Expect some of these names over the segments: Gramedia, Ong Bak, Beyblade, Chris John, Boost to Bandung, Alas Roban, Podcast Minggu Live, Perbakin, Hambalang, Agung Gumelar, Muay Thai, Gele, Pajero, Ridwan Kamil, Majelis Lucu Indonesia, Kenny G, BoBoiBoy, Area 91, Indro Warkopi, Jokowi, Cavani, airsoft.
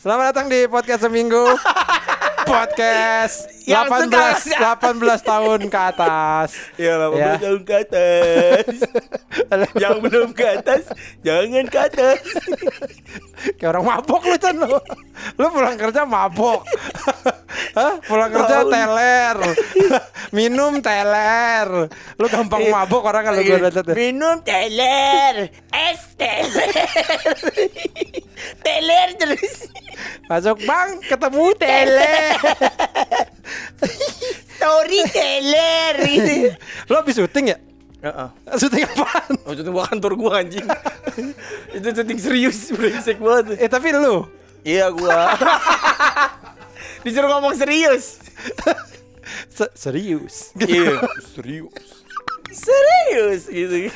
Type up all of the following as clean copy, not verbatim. Selamat datang di Podcast Seminggu. Podcast 18 tahun ke atas. Ya, 18 ya. Tahun ke atas. Yang belum ke atas, jangan ke atas. Kayak orang mabok lu, Chan. Lu pulang kerja mabok. Hah? Pulang kerja teler. Minum teler. Lu gampang mabok orang kalau gua lihat. Minum teler. Es teler. Teler terus. Masuk bang, ketemu teler. Story teler. Lu habis syuting ya? Syuting apaan? Oh, syuting buat kantor gua anjing. Itu syuting serius, berisik banget. Tapi lu? Iya gua. Disuruh ngomong serius. Serius. Iya, serius. Serius gitu.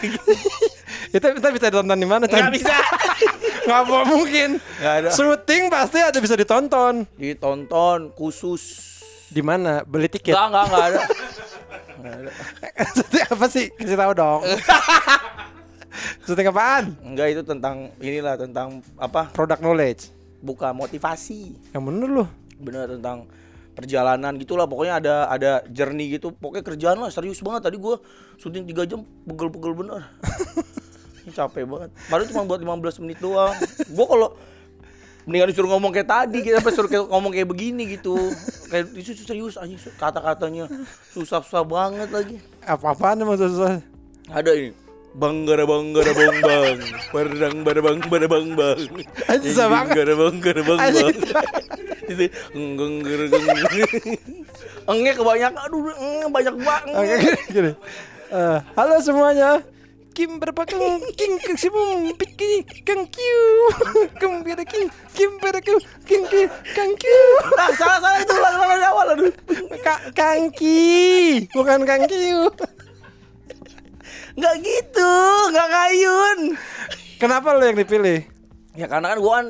Kita bisa ditonton di mana? Enggak bisa. Enggak mungkin. Syuting pasti ada bisa ditonton. Ditonton khusus. Di mana? Beli tiket. Enggak ada. Syuting apa sih? Kasih tahu dong. Syuting apaan? Enggak, itu tentang inilah, tentang apa? Product knowledge. Buka motivasi. Yang bener loh. Bener, tentang perjalanan gitulah, pokoknya ada journey gitu, pokoknya kerjaan lah serius banget. Tadi gue syuting 3 jam pegel-pegel bener. Capek banget. Padahal cuma buat 15 menit doang. Gue kalau mendingan disuruh ngomong kayak tadi, kita disuruh ngomong kayak begini gitu. Kayak disuruh serius aja, kata-katanya susah-susah banget lagi. Apa-apaan emang susah? Ada ini. Bang gara bang gara bang bang. Berdang bara bang bara bang bang. Susah banget. Gara bang gara bang bang. Itu enggeng gara geng. Engnya kebanyakan. Aduh, banyak banget. Gini. Halo semuanya. Kim berapa keng king kesimu pikir keng kiu. Kim berapa king kim berapa king keng kiu. Nah, salah itu ulang dari awal. Aduh. Kangki, bukan kang kiu. Nggak gitu, nggak ngayun. Kenapa lo yang dipilih? Ya karena kan gue kan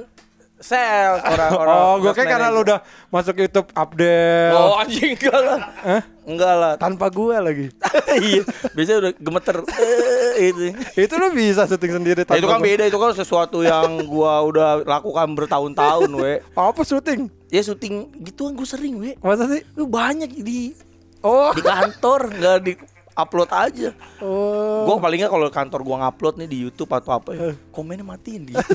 sel orang-orang. Oh, gue kayak karena lo udah masuk YouTube update. Oh anjing, enggak lah. Hah? Enggak lah. Tanpa gue lagi. Iya. Biasanya udah gemeter. Itu lo bisa syuting sendiri tanpa. Itu kan beda, itu kan sesuatu yang gue udah lakukan bertahun-tahun, we. Apa syuting? Ya syuting gituan gue sering, we. Masa sih? Lu banyak di kantor, nggak di upload aja. Oh. Gue palingnya kalau kantor gue ngupload nih di YouTube atau apa ya, komennya matiin gitu.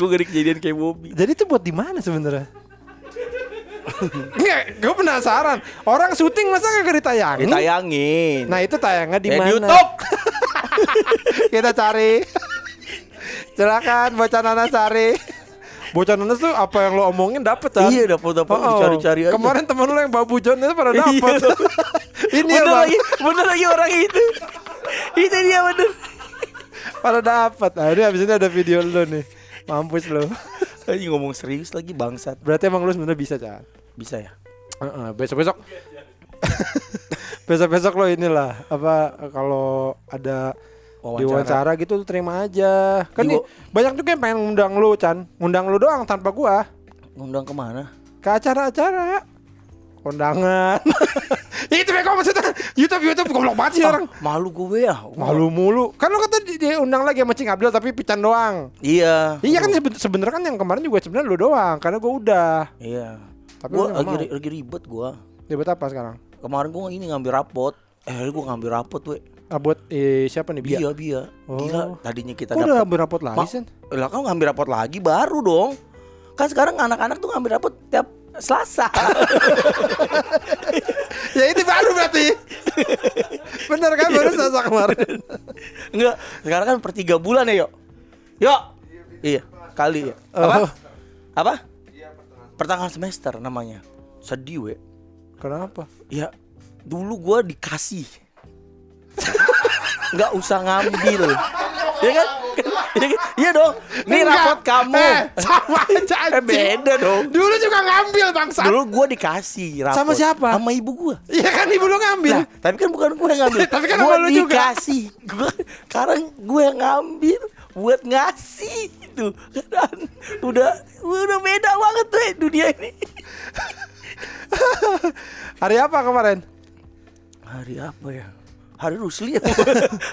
Gue gak ada kejadian kayak Bobby. Jadi itu buat di mana sebenarnya? Enggak, gue penasaran. Orang syuting masa gak ditayangin? Ditayangin. Nah itu tayangnya di mana? Di YouTube. Kita cari. Silakan Bocah Nanas cari. Bocah Nanas tuh apa yang lo omongin dapet kan? Iya dapet. Dicari-cari aja. Kemarin temen lo yang Babu John itu pada dapet. Ini bener lagi orang itu. Itu dia bener. Pada dapat. Nah, ini habis ini ada video lu nih. Mampus lu. Lagi ngomong serius lagi bangsat. Berarti emang lu sebenarnya bisa, Chan? Bisa ya? Besok-besok. Besok-besok lo inilah kalau ada diwawancara gitu lu terima aja. Kan nih, banyak juga yang pengen ngundang lu, Chan. Ngundang lu doang tanpa gua. Ngundang kemana? Ke acara-acara. Kondangan. Itu ya kok maksudnya YouTube goblok banget sih orang. Malu gue ya. Malu mulu. Kan lo kata dia undang lagi sama Cing Abdul tapi pican doang. Iya. Iya kan sebenarnya kan yang kemarin juga sebenarnya lo doang karena gue udah. Iya. Tapi gue lagi ribet gue. Ribet apa sekarang? Kemarin gue ini ngambil rapot. Gue ngambil rapot we. Rapot siapa nih? Bia. Oh. Gila tadinya kita dapat. Kok udah ngambil rapot lagi Sen? Lah kan ngambil rapot lagi baru dong. Kan sekarang anak-anak tuh ngambil rapot tiap Selasa. Ya itu baru berarti. Bener kan baru Selasa kemarin. Enggak, sekarang kan per 3 bulan ya, Yok. Yok. Iya, kali ya. Apa? Pertengahan semester namanya. Sedih, we. Kenapa? Ya, dulu gua dikasih. Enggak usah ngambil. Ya kan? Iya dong. Nih rapot kamu. Sama aja. Beda dong. Dulu juga ngambil bangsa. Dulu gue dikasih rapot. Sama siapa? Sama ibu gue. Iya kan ibu lo ngambil. Nah, tapi kan bukan gue yang ngambil. Tapi kan sama lo juga. Dikasih. Sekarang gue yang ngambil buat ngasih itu. Dan udah beda banget tuh dunia ini. Hari apa kemarin? Hari apa ya? Hari Rusli ya?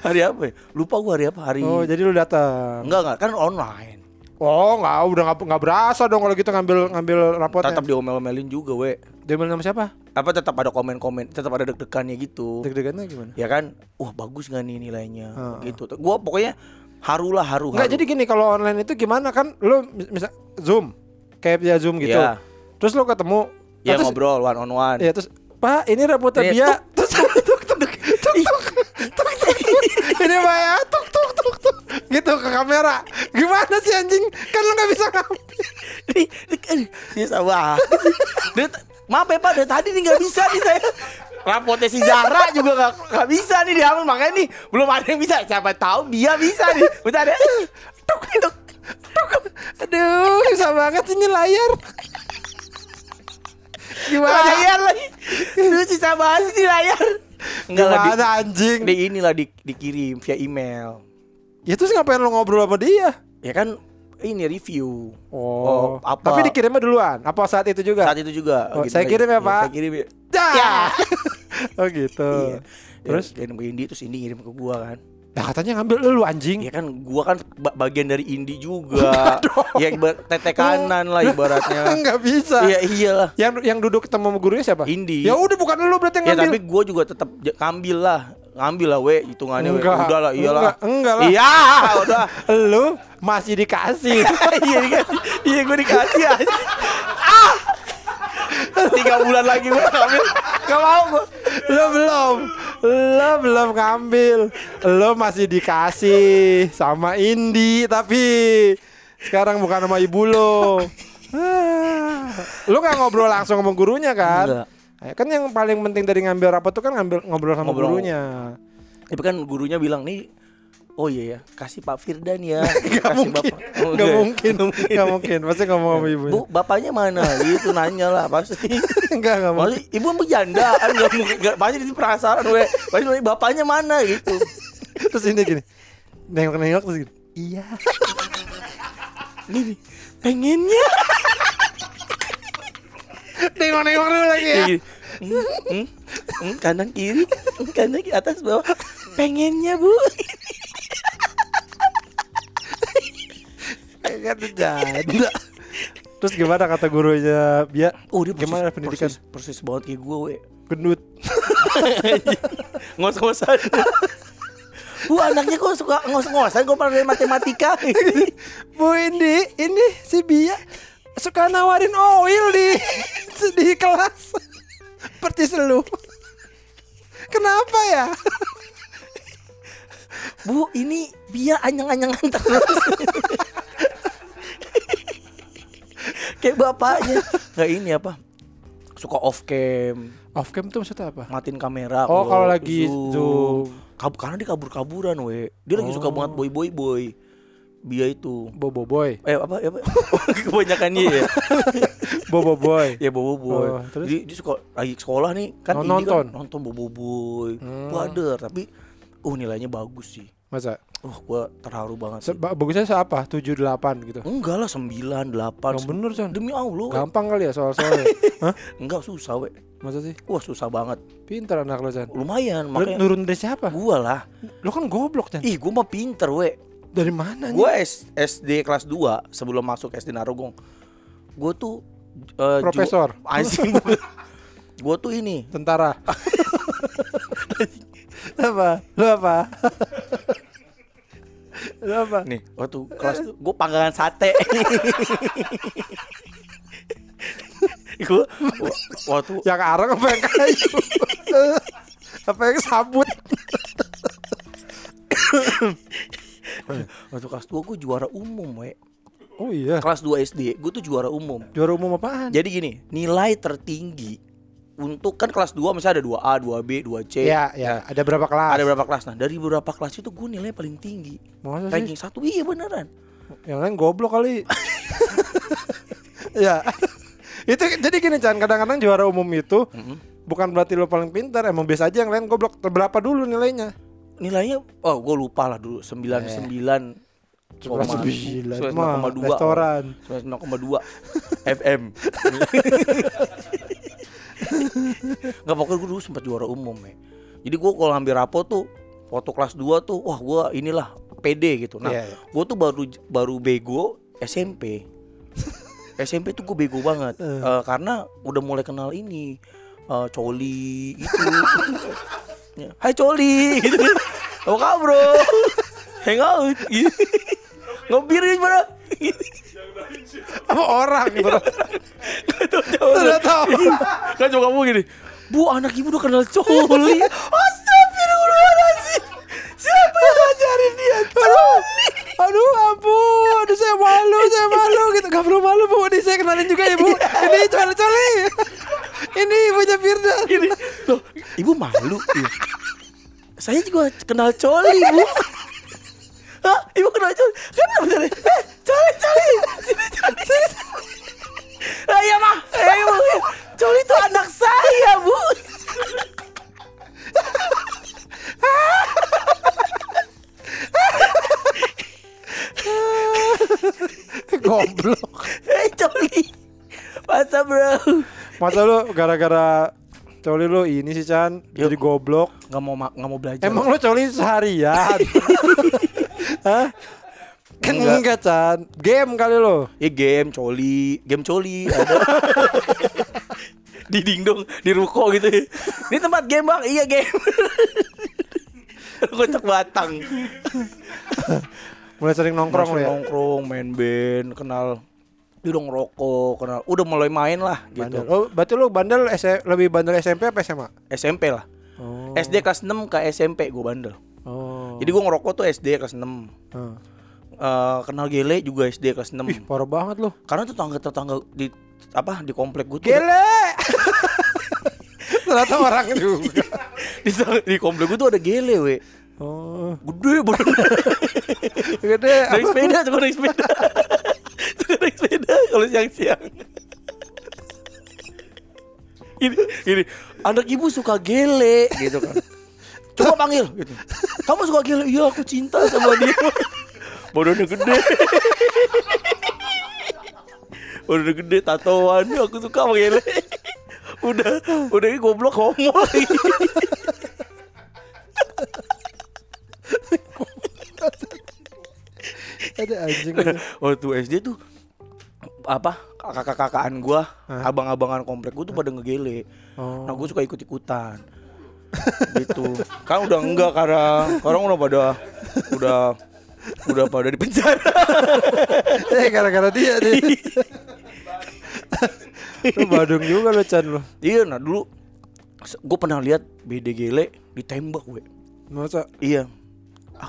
Hari apa ya? Lupa gue hari apa hari. Oh jadi lu datang? Enggak kan online. Oh nggak, udah nggak berasa dong kalau gitu ngambil rapotnya. Tetap diomel-omelin juga, we. Diomelin sama siapa? Apa tetap ada komen-komen, tetap ada deg-degannya gitu. Deg-degannya gimana? Ya kan, wah bagus nggak nih nilainya, gitu. Gua pokoknya haru. Nggak, jadi gini kalau online itu gimana kan? Lo misal Zoom, kayak via Zoom gitu. Yeah. Terus lo ketemu, ya terus, ngobrol one on one. Ya terus, Pak ini rapotnya dia. Terus ini Pak tuk gitu ke kamera. Gimana sih anjing? Kan lu enggak bisa ngambil. Ini sabar. Maaf ya Pak, dari tadi nih enggak bisa nih saya. Rapotnya si Zara juga enggak bisa nih diambil. Makanya nih belum ada yang bisa. Siapa tahu dia bisa nih. Bentar ya. Tuk. Aduh, susah banget ini layar. Gimana? Layar lagi. Aduh, susah banget sih layar. Enggak ada anjing. Di inilah dikirim via email. Ya terus ngapain lo ngobrol sama dia? Ya kan ini review. Oh, apa? Tapi dikirimnya duluan. Apa saat itu juga? Saat itu juga. Oh, gitu. Saya kirim ya, Pak. Saya kirim. Ya. Oh gitu. Iya. Terus ya, kirim ke Indi, terus Indi ngirim ke gua kan. Nah katanya ngambil lu anjing. Ya kan gua kan bagian dari Indi juga. Ya tete kanan lah ibaratnya. Enggak bisa. Iya iyalah. Yang duduk ketemu sama gurunya siapa? Indi. Ya udah bukan lu berarti yang ngambil. Ya tapi gua juga tetap ngambil lah. Ngambil lah we, hitungannya we. Udah lah iyalah. Enggak lah. Iya, udah. Lu masih dikasih. Iya dikasih. Iya gua dikasih aja. Ah. 3 bulan lagi gua ngambil. Enggak mau gua. Lo belum ngambil. Lo masih dikasih sama Indi tapi sekarang bukan sama ibu lo. Lo enggak ngobrol langsung sama gurunya kan? Enggak. Kan yang paling penting dari ngambil rapot tuh kan ngobrol sama gurunya. Tapi kan gurunya bilang nih, oh iya ya, kasih Pak Firdan ya. Kasih Bapak. Enggak mungkin. Pasti ngomong sama ibu. Bu, bapaknya mana? Gitu nanya lah pasti. Enggak mau. Ibu berjanda kan enggak pasti penasaran gue. Pasti nanya bapaknya mana gitu. Terus ini gini. Nengok-nengok terus gini. Iya. Ini pengennya nengok-nengok dulu lagi ya. Kanan kiri atas bawah. Pengennya bu. Kata janda. Terus gimana kata gurunya Bia? Oh dia gimana pendidikan? Persis banget kayak gue we. Gendut. Ngos-ngosan. Bu anaknya kok suka ngos-ngosan. Gue pernah matematika. Bu ini si Bia suka nawarin oil di kelas. Percis lu. Kenapa ya? Bu, ini Bia anyang-anyangan terus. Kayak bapaknya. Enggak ini apa? Suka off cam. Off cam tuh maksudnya apa? Matiin kamera. Oh, kalau lagi zoom. Karena dia kabur-kaburan, we. Dia lagi suka banget boy. Bia itu BoBoiBoy. Apa? Kebanyakan dia ya. BoBoiBoy. Ya BoBoiBoy. Oh, dia suka lagi sekolah nih kan nonton. Ini kan nonton BoBoiBoy. Wader, tapi nilainya bagus sih. Masa? Gua terharu banget sih. Bagusnya seapa? 7 8 gitu. Enggak lah 9 8. Yang bener, Son. Demi Allah. Gampang kali ya soal-soalnya. Hah? Enggak susah, we. Masa sih? Wah, susah banget. Pinter anak lo, Son. Lumayan, makanya. Nurun dari siapa? Gua lah. Lo kan goblok, Son. Ih, gua mah pinter, we. Dari mana nih? Gue SD kelas 2 sebelum masuk SD Narogong. Gue tuh profesor. Anjing. Gue tuh ini tentara. Lu apa? Nih, waktu kelas gue panggangan sate. Gue waktu yang arang apa yang kayu? Apa yang sabut? Waktu kelas 2 gue juara umum, we. Oh iya. Kelas 2 SD, gue tuh juara umum. Juara umum apaan? Jadi gini, nilai tertinggi untuk kan kelas 2 misalnya ada 2A, 2B, 2C. Iya. Ada berapa kelas? Ada berapa kelas? Nah, dari beberapa kelas itu gue nilai paling tinggi. Masa ranking sih? 1. Iya beneran. Yang lain goblok kali. Ya. Itu jadi gini, Chan, kadang-kadang juara umum itu bukan berarti lo paling pintar, emang biasa aja yang lain goblok. Berapa dulu nilainya? Nilainya, gue lupa lah dulu 99,2 restoran 99,2 FM. Gak pokoknya gue dulu sempat juara umum ya. Jadi gue kalau ambil rapot tuh foto kelas 2 tuh, wah gue inilah PD gitu. Nah, gue tuh baru bego SMP. SMP tuh gue bego banget karena udah mulai kenal ini Coli gitu. Hai Coli gitu. Apa kabar bro? Hangout gitu. Ngobrol gitu bro. Apa orang bro? Gak tau. Gak coba kamu gini, Bu anak ibu udah kenal Coli. Astagfirullahaladzim. Siapa yang ngajarin dia Coli? Aduh ampun, aduh saya malu gitu. Gak perlu malu Bu, ini saya kenalin juga ibu. Ini Coli-Coli. Ini ibunya Firda. Ini, loh, ibu malu. Iya. Saya juga kenal Coli Bu. Hah? Ibu kenal Coli? Kenapa Coli? Coli. Sini Coli. Ah iya mah. Ibu. Coli itu anak saya Bu. Goblok. Hey Coli. What's up bro? Masa lu gara-gara Coli lu ini sih Chan. Yuk. Jadi goblok. Gak mau belajar. Emang lu Coli seharian? Hah? Enggak Chan. Game kali lu. Ya game Coli. Game Coli ada. Di dingdong di ruko gitu. Ini tempat game bang. Iya game. Kocok batang. Mulai sering nongkrong lu ya? Nongkrong, main band, kenal. Udah ngerokok, kenal. Udah mulai main lah bandel. Gitu. Oh, berarti lu bandel lebih bandel SMP apa SMA? SMP lah. Oh. SD kelas 6 ke SMP gue bandel. Oh. Jadi gue ngerokok tuh SD kelas 6. Kenal Gele juga SD kelas 6. Ih, parah banget lu. Karena tetangga di komplek gue tuh Gele. Ternyata orang juga. Di komplek gue tuh ada Gele, we. Oh. Gede bener. Gede. Naik sepeda. Naik sepeda kalau siang-siang. Gini, anak ibu suka Gele gitu kan. Coba panggil gitu. Kamu suka Gele? Iya, aku cinta sama dia. Badannya gede, tatoan. Aku suka sama Gele. Udah ini goblok homo. Ada anjing. Waktu SD tuh apa kakak-kakakan gua, abang-abangan komplek gua tuh pada ngegele. Oh. Nah, gua suka ikut-ikutan. Gitu. Kan udah enggak sekarang udah pada di penjara. Gara-gara dia nih. Lu Badung juga lo Chan lo. Iya, nah dulu gua pernah lihat BD Gele ditembak we. Masa? Iya.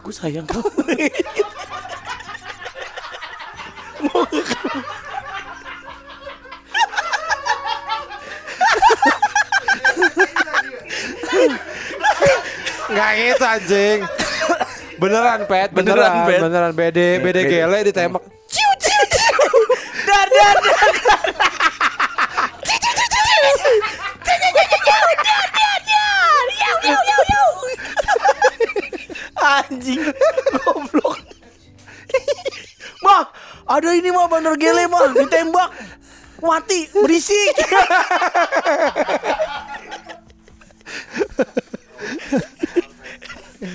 Aku sayang kamu. Nggak gitu anjing. Beneran pet. BD Gele ditembak. Ciu ciu ciu. Dar. Anjing, goblok. Mah, ada ini mah bandar Gele mah ditembak. Mati, berisik.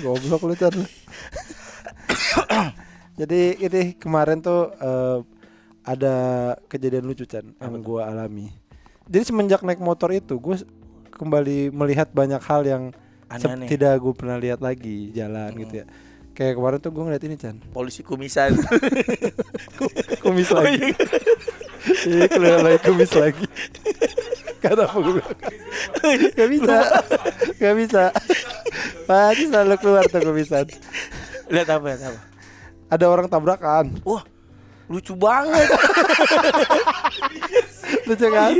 Goblok lu Chan. Jadi ini kemarin tuh ada kejadian lucu Chan yang gue alami. Jadi semenjak naik motor itu gue kembali melihat banyak hal yang tidak gue pernah lihat lagi jalan gitu ya. Kayak kemarin tuh gue ngeliat ini Chan, polisi kumisan. Kumis lagi. Iya kelihatan lagi kumis lagi. Kenapa gue Gak bisa pasti selalu keluar tuh kumisan. Lihat apa ada orang tabrakan. Wah lucu banget. Lucu kan?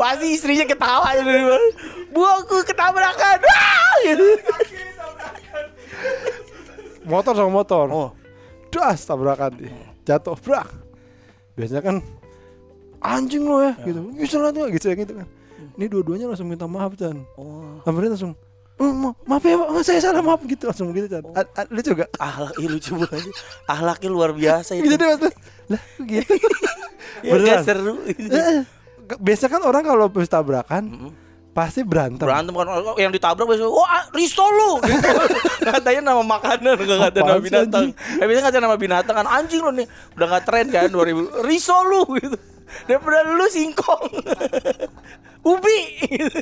Pasti istrinya ketawa aja dari mana. Bu aku ketabrakan. Wah gitu. Motor sama motor. Oh. Das tabrakan. Jatuh brak. Biasanya kan anjing lo ya gitu. Nyesel tuh gitu kan. Ini dua-duanya langsung minta maaf Chan. Oh. Samperin langsung maaf ya Pak, saya salah maaf gitu. Langsung begitu Chan. Lucu gak? Lucu banget. Ahlaknya luar biasa itu. Gitu deh Mas. Lah gitu. Ya beneran. Gak seru. Biasa kan orang kalau habis tabrakan pasti berantem kan, yang ditabrak biasanya wah Risto lu gitu. Katanya nama makanan, nggak kata nama binatang. Biasanya kata nama binatang kan, anjing lu nih udah nggak tren kan 2000 Risto lu gitu, daripada lu singkong ubi gitu.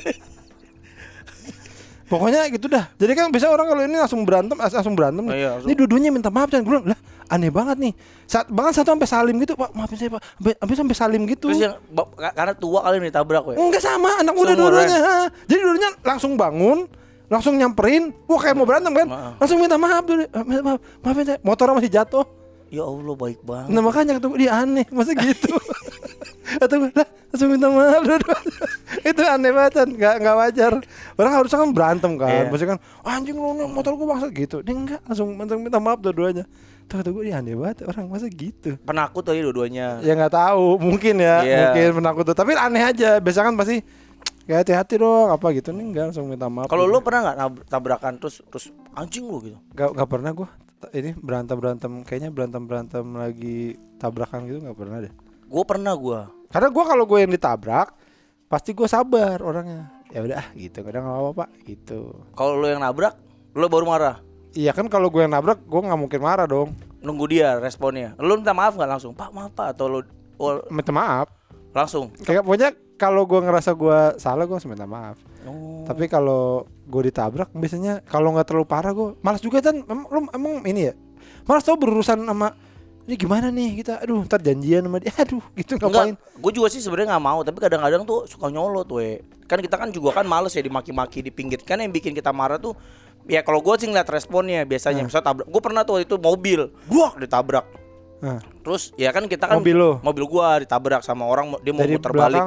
Pokoknya gitu dah. Jadi kan biasa orang kalau ini langsung berantem. Oh, iya, ini dudunya minta maaf dan gue lah aneh banget nih. Bahkan satu sampai salim gitu, Pak, maafin saya Pak. Sampai salim gitu. Terus yang karena tua kali ini tabrak ya? Enggak, sama anak muda dulunya. Jadi dulunya langsung bangun, langsung nyamperin. Wah, kayak mau berantem kan. Maaf. Langsung minta maaf dulu. Maafin saya. Motornya masih jatuh. Ya Allah, baik banget. Nah, makanya ketemu dia aneh, masa gitu. Atau lah langsung minta maaf. Itu aneh banget, nggak wajar. Orang harusnya kan berantem kan, yeah. Maksudnya kan anjing lu nih motor gua maksud gitu. Dia enggak, langsung minta maaf dua-duanya. Tuh gua dia aneh banget orang masa gitu. Penakut tadi dua-duanya. Ya nggak tahu, mungkin ya, yeah. Mungkin penakut tuh. Tapi aneh aja. Biasanya kan pasti kayak hati-hati dong apa gitu nih, enggak langsung minta maaf. Kalau lu pernah nggak tabrakan terus anjing lu gitu? Nggak pernah gua. Ini berantem lagi tabrakan gitu nggak pernah deh. Gue pernah. Karena gue kalau gue yang ditabrak pasti gue sabar orangnya. Ya udah gitu, kadang nggak apa-apa Pak gitu. Kalau lo yang nabrak, lo baru marah. Iya kan, kalau gue yang nabrak gue nggak mungkin marah dong. Nunggu dia responnya. Lo minta maaf nggak langsung? Pak maaf Pak, atau lo minta maaf langsung? Kayak pokoknya kalau gue ngerasa gue salah gue harus minta maaf. Oh. Tapi kalau gue ditabrak biasanya kalau nggak terlalu parah gue malas juga kan. Emang ini ya malas tau berurusan sama. Ini gimana nih kita, aduh ntar janjian sama dia, aduh gitu ngapain. Gue juga sih sebenarnya gak mau, tapi kadang-kadang tuh suka nyolot we. Kan kita kan juga kan males ya dimaki-maki di pinggir. Kan yang bikin kita marah tuh, ya kalau gue sih ngeliat responnya biasanya. Misalnya tabrak, gue pernah tuh itu mobil, gue ditabrak. Terus ya kan kita kan, mobil gue ditabrak sama orang, dia mau muter balik.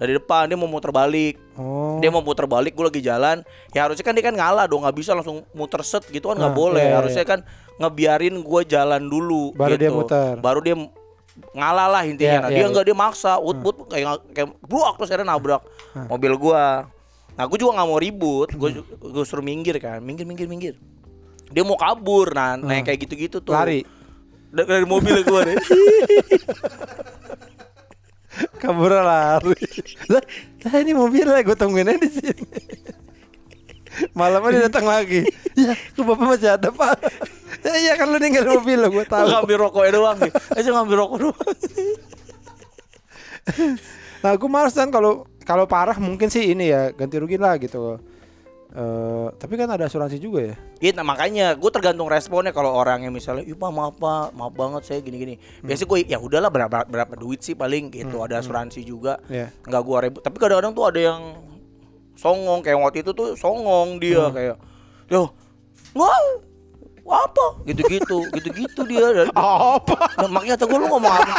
Dari depan, dia mau muter balik. Oh. Dia mau muter balik, gue lagi jalan. Ya harusnya kan dia kan ngalah dong, gak bisa langsung muter set gitu kan, gak boleh. Harusnya kan ngebiarin gue jalan dulu baru gitu. Dia muter. Baru dia ngalah lah intinya. Nah, dia enggak, dia maksa wut kayak buak terus akhirnya nabrak mobil gue. Nah gue juga nggak mau ribut, gue suruh minggir kan, minggir. Dia mau kabur, nah yang kayak gitu-gitu tuh. Lari dari mobil gue deh. Kabur lari. Lah ini mobil lah, gue tungguin aja di sini. Malamnya dia datang lagi. Ya, ke bapak masih ada Pak. Ya kan lu ninggal mobil lo, gue tahu. Ngambil rokoknya doang nih. Aja ngambil rokok doang. Nah, gue males kan kalau parah mungkin sih ini ya ganti rugi lah gitu. Tapi kan ada asuransi juga ya. Iya, nah makanya gue tergantung responnya. Kalau orangnya misalnya, "Iya Pak, maaf banget saya gini-gini." Biasanya gue ya udahlah berapa duit sih paling gitu, ada asuransi juga. Yeah. Enggak gue ribut. Tapi kadang-kadang tuh ada yang songong, kayak waktu itu tuh songong dia kayak, "Loh, apa?" gitu-gitu dia. Apa? Nah, makanya tuh gue lu ngomong apa?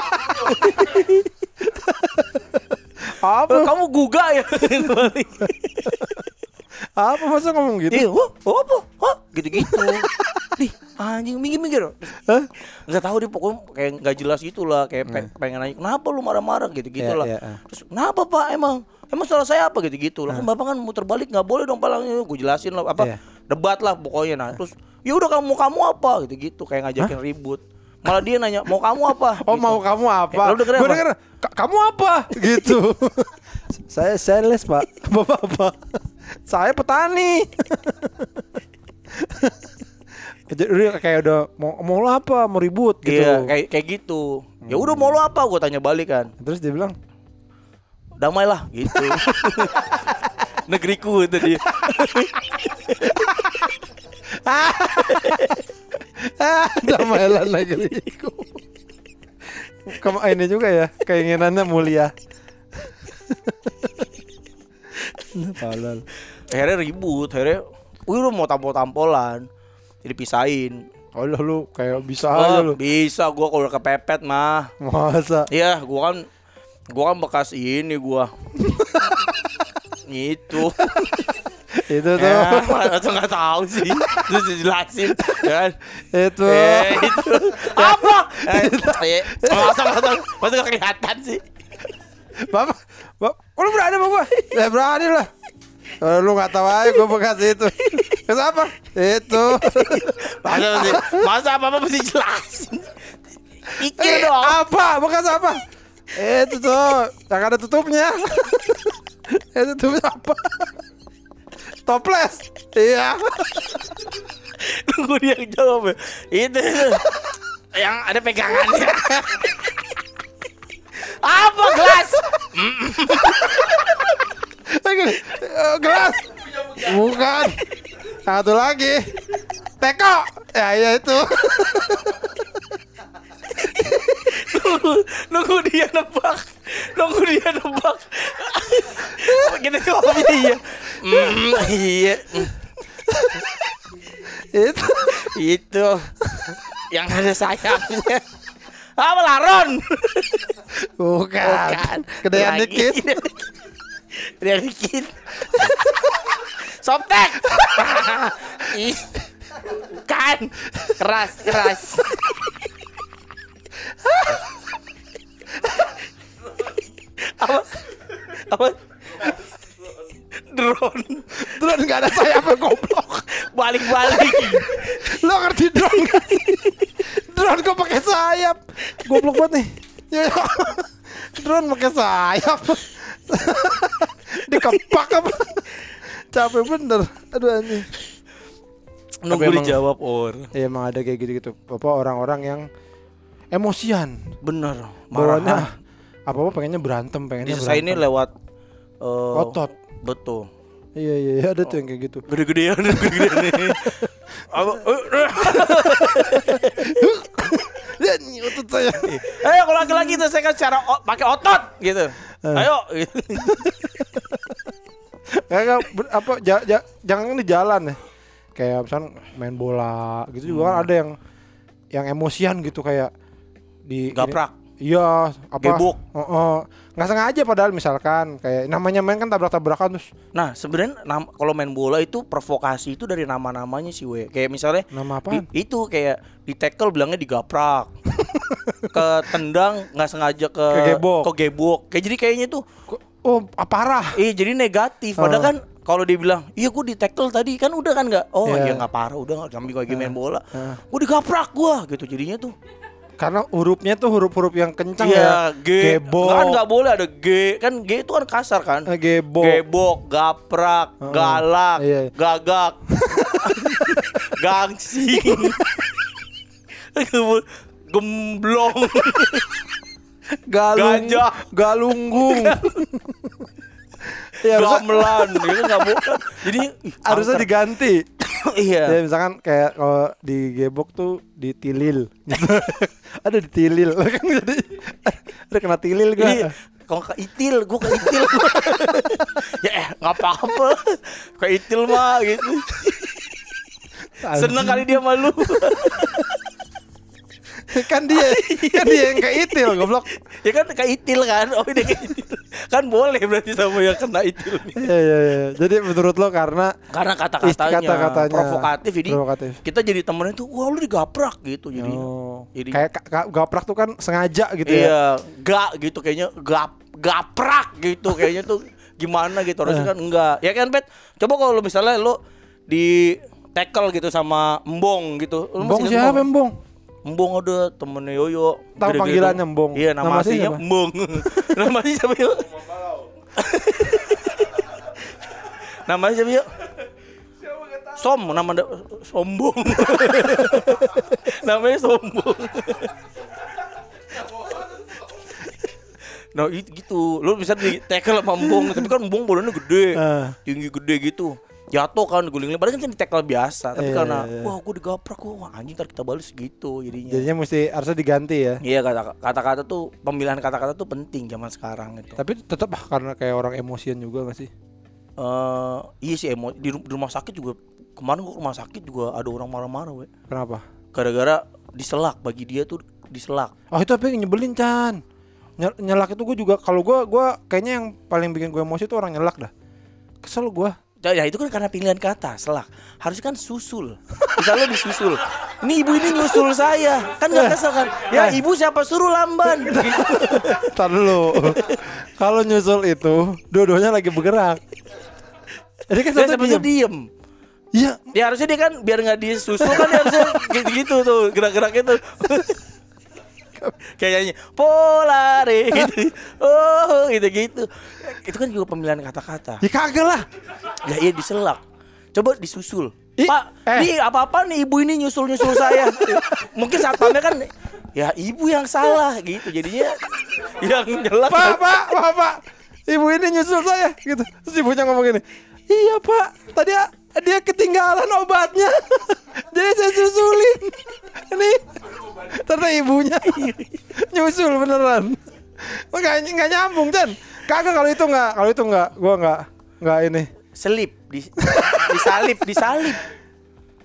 Apa? Kamu gugah ya? Apa masa ngomong gitu? Apa? Hah? Gitu-gitu. Nih, anjing minggir-minggir. Hah? Enggak tahu dia pokoknya kayak enggak jelas gitulah, kayak pengen nanya, "Kenapa lu marah-marah?" gitu-gitu lah. Yeah. Terus, "Kenapa, Pak? Emang salah saya apa?" gitu-gitu. Lah, Bapak kan muter balik, enggak boleh dong palangnya. Gue jelasin lah apa. Yeah. Debat lah pokoknya. Nah terus ya udah kamu apa gitu kayak ngajakin ribut, malah dia nanya mau kamu apa gitu. Mau kamu apa, gue denger kamu apa gitu. Saya sales Pak. Bapak apa? Saya petani. Kayak udah mau lo apa, mau ribut gitu. Iya kayak gitu. Ya udah mau lo apa, gue tanya balik kan. Terus dia bilang damailah gitu. Negeriku tadi. Damailah negeriku. Kamu ini juga ya keinginannya mulia. Palal. Akhirnya ribut. Wih lu mau tampol-tampolan. Jadi pisahin. Oh lu kayak bisa aja lu. Bisa gua kalau kepepet mah. Masa? Iya, gua kan bekas ini gua. Gitu. Itu tuh atau nggak tahu sih, terus dijelasin kan itu apa masa nggak kelihatan sih. Bapak lu berani sama gua? Ya berani lah, lu nggak tahu aja gua bekas itu. Terus apa itu masa apa mesti jelasin, pikir dong apa bekas apa itu tuh yang ada tutupnya. Itu apa? Toples. Iya. Tunggu dia jawab. Itu yang ada pegangannya. Apa gelas? Gelas. Bukan. Satu lagi. Teko. Ya itu. Nunggu dia nebak. Gini kok dia. Iya. Itu yang ada sayapnya. Ah, melaron. Bukan. Kedean dikit. Soptek. Kan keras. Apa? Drone nggak ada sayapnya, goblok. Balik. Lo ngerti drone nggak? Drone kok pakai sayap? Goblok banget nih. Drone pakai sayap. Dikepak apa? Capek bener. Aduh anjing. Nunggu dijawab orang. Iya emang ada kayak gitu-gitu. Apa orang-orang yang emosian, bener, marahnya apa pengennya berantem, disesainnya lewat otot, betul. Iya ada tuh yang kayak gitu. Gede-gedean nih. Ini otot saya. Ayo kalau laki-laki itu saya kan secara pakai otot gitu. Ayo. Kayak apa? Jangan di jalan ya. Kayak misalnya main bola gitu juga kan ada yang emosian gitu kayak di gaprak. Iya, apa? Gebuk. Nggak sengaja padahal misalkan kayak namanya main kan tabrak-tabrakan terus. Nah, sebenarnya kalau main bola itu provokasi itu dari nama-namanya sih we. Kayak misalnya nama apa? Itu kayak di tackle bilangnya digaprak. Ke tendang nggak sengaja ke gebuk. Kayak jadi kayaknya tuh parah. Iya, jadi negatif. Padahal kan kalau dia bilang, iya gue di tackle tadi kan udah kan nggak, iya nggak parah udah sambil gue lagi main bola, gue digaprak gue gitu jadinya tuh. Karena hurufnya tuh huruf-huruf yang kencang ya, gebok. Kan nggak boleh ada G, kan G itu kan kasar kan. Gebok, gaprak, galak, gagak, gangsing, gemblong, gajah, galunggung. Ya, gamelan, itu nggak boleh. Jadi harusnya diganti. Iya. Ya, misalkan kayak kalau di gebok tuh ditilil. Ada ditilil, kan jadi ada kena tilil gak? Kalau keitil, gue keitil. Ya nggak apa-apa, keitil mah gitu. Seneng kali dia malu. kan dia yang keitil goblok. Ya kan keitil kan. Oh dia keitil. Kan boleh berarti sama yang kena itil nih. Iya. Jadi menurut lo karena kata-katanya provokatif jadi kita jadi temennya tuh wah lu digaprak gitu jadi. Jadi kayak gaprak tuh kan sengaja gitu ya. Iya, gitu kayaknya gaprak gitu kayaknya tuh gimana gitu harusnya kan enggak. Ya kan Bet, coba kalau misalnya lo di tackle gitu sama embong gitu. Embong siapa embong? Embong ada temennya Yoyo. Tahu panggilannya Embong. Iya nama aslinya Embong. Namanya siapa yuk? Namanya siapa yuk? Sombong. Namanya Sombong. Nah gitu. Lu bisa di tackle sama Embong. Tapi kan Embong bolanya gede. Tinggi gede gitu. Jatuh kan guling-guling, padahal kan di tackle biasa. Tapi karena wah gue digaprak, wah anjing ntar kita balas gitu jadinya. Jadinya mesti harusnya diganti ya. Iya kata-kata tuh, pemilihan kata-kata tuh penting zaman sekarang gitu. Tapi tetap karena kayak orang emosian juga gak sih? Iya sih di rumah sakit juga. Kemarin gue ke rumah sakit juga ada orang marah-marah we. Kenapa? Gara-gara diselak, bagi dia tuh diselak. Oh itu apa yang nyebelin Chan? Nyelak itu gue juga, kalau gue kayaknya yang paling bikin gue emosi tuh orang nyelak dah. Kesel gue. Ya itu kan karena pilihan kata, selak. Harusnya kan susul. Misalnya disusul. Ini ibu ini nyusul saya. Kan gak kesel kan. Ya ibu siapa suruh lamban. Ntar dulu. Kalau nyusul itu, dua-duanya lagi bergerak. Jadi kan satu diem. Iya. Ya harusnya dia kan biar gak disusul kan harusnya gitu-gitu tuh. Gerak-geraknya tuh. Kayaknya polare gitu. Oh, gitu-gitu. Itu kan juga pemilihan kata-kata. Ya kagak lah. Ya iya diselak. Coba disusul. Pak, nih apa-apa nih ibu ini nyusul-nyusul saya. Mungkin satpamnya kan ya ibu yang salah gitu. Jadinya yang nyelak. Pak. Ibu ini nyusul saya gitu. Terus ibunya ngomong gini. Iya Pak, tadi dia ketinggalan obatnya. Jadi saya susulin. Ini ternyata ibunya nyusul beneran. Makanya enggak nyambung, Chan. Kagak kalau itu enggak, gua enggak ini. Selip disalip.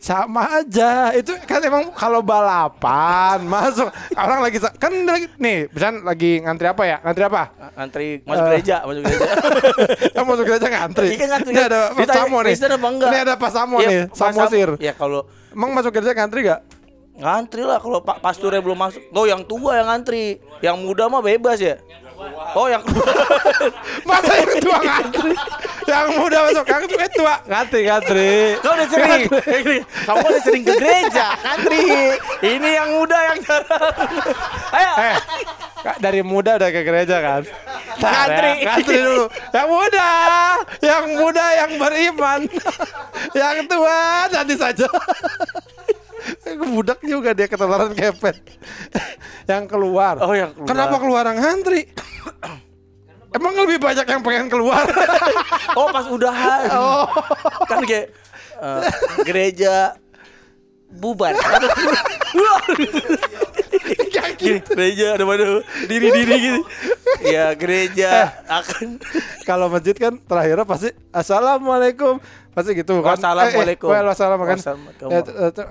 Sama aja. Itu kan emang kalau balapan masuk orang lagi kan nih, misalnya lagi ngantri apa ya? Ngantri masuk gereja. Masuk gereja ngantri. Iya kan ngantri. Ini ada Pak Samo nih. Ini ada Pak Samo nih, Samosir. Ya kalau emang masuk gereja ngantri enggak? Ngantri lah kalau Pak Pasturnya belum masuk. Oh, yang tua yang ngantri. Yang muda mah bebas ya. Oh, yang masa yang tua ngantri. Yang muda masuk ngantri tua. Ngantri. Kamu udah sering ke gereja, ngantri. Ini yang muda yang jarang. Ayo. Dari muda udah ke gereja kan. Ngantri dulu. Yang muda yang beriman. Yang tua nanti saja. Budak juga dia ketularan kepet. Yang keluar. Oh, yang keluar. Kenapa keluar ngantri? Emang lebih banyak yang pengen keluar. Oh, pas udahan. Oh. Kan kayak gereja bubar. Gereja aduh diri gitu. Ya gereja akan kalau masjid kan terakhirnya pasti assalamualaikum. Pasti gitu kan. Wassalamualaikum. Wassalamualaikum.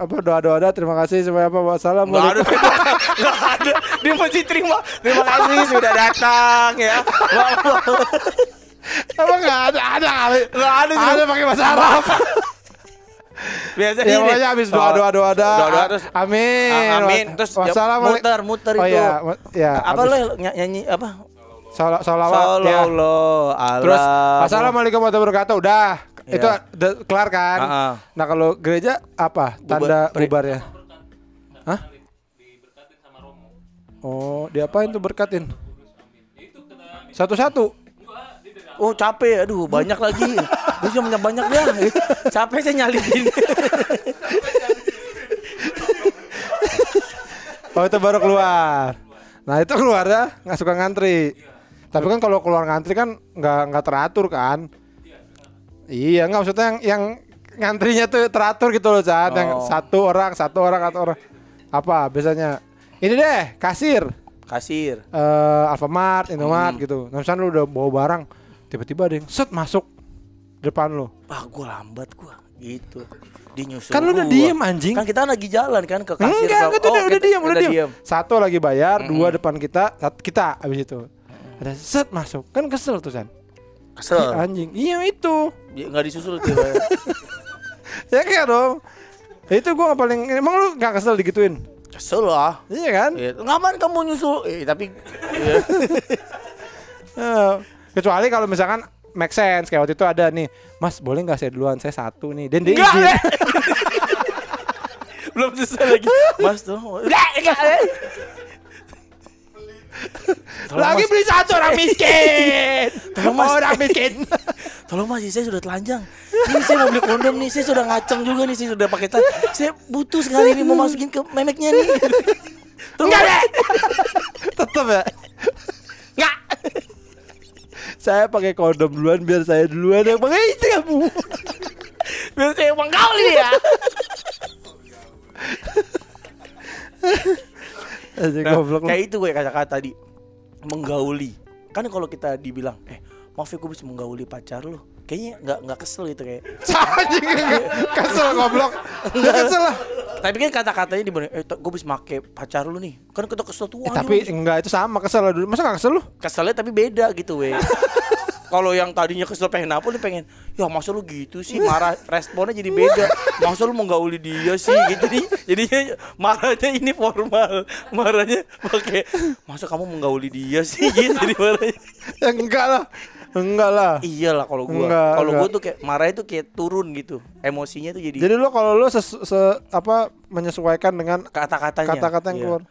Apa doa-doa terima kasih supaya apa wassalamualaikum. Enggak ada. Dia mesti terima kasih sudah datang ya. Apa enggak ada. Ada pakai bahasa Arab. Biasanya ya, ini. Ya habis doa-doa terus amin. Terus muter-muter itu. Oh ya. Apa lo nyanyi apa? Salawat ya. Terus assalamualaikum warahmatullahi wabarakatuh. Udah. Ya. Itu kelar kan. Nah kalau gereja apa tanda bubar ya? Hah? Diberkatin sama Romo. Oh diapain tuh berkatin? Satu-satu. Oh capek, aduh banyak lagi. Dia cuma banyak ya. Capek saya nyalin. Oh itu baru keluar. Nah itu keluar ya, nggak suka ngantri. Tapi kan kalau keluar ngantri kan nggak teratur kan. Iya, enggak maksudnya yang ngantrinya tuh teratur gitu loh, Chan. Oh. Yang satu orang. Apa biasanya? Ini deh, kasir. Alfamart, Indomart gitu. Nah, misalnya lu udah bawa barang, tiba-tiba ada yang set masuk depan lu. Ah, gua lambat gua. Gitu. Dia nyusul. Kan lu udah diem anjing. Kan kita lagi jalan kan ke kasir. Enggak, itu udah diem. Satu lagi bayar, dua depan kita habis itu. Ada set masuk. Kan kesel tuh, Chan. Kesel anjing. Iya itu. Enggak disusul tiba. Ya kayak dong. Itu gua paling emang lu enggak kesel digituin. Kesel lah. Iya kan? Ngapain kamu nyusul? Tapi iya. Kecuali kalau misalkan make sense kayak waktu itu ada nih. Mas, boleh enggak saya duluan? Saya satu nih. Dan dia izin. Belum selesai lagi. Mas tuh. Lagi beli satu orang miskin. Tolong mas. Tolong mas, saya sudah telanjang. Ini saya mau beli kondom nih, saya sudah ngaceng juga nih, saya sudah pakai tas. Saya butuh sekali ini mau masukin ke memeknya nih. Enggak deh. Tetep ya. Enggak. Saya pakai kondom duluan biar saya duluan yang pakai istri kamu. Biar saya menggaul ini ya. Nah, kayak itu gue kata-kata tadi menggauli. Kan kalau kita dibilang maaf ya gue bisa menggauli pacar lo, kayaknya enggak kesel gitu kayak. Kesel goblok. Enggak kesel lah. Tapi kan kata-katanya dibanding gue bisa make pacar lo nih. Kan kita kesel tuh. Tapi enggak itu sama kesel dulu. Masa enggak kesel lo? Keselnya tapi beda gitu we. Kalau yang tadinya kesel pengen apa, dia pengen ya masa lu gitu sih, marah responnya jadi beda. Masa lu menggauli dia sih gitu nih. Jadinya marahnya ini formal. Marahnya pakai masa kamu menggauli dia sih gitu di marahnya. Ya enggak lah. Iyalah kalau gua. Kalau gua tuh kayak marahnya tuh kayak turun gitu. Emosinya tuh jadi. Jadi lu kalau lu menyesuaikan dengan kata-katanya. Kata-kata yang keluar.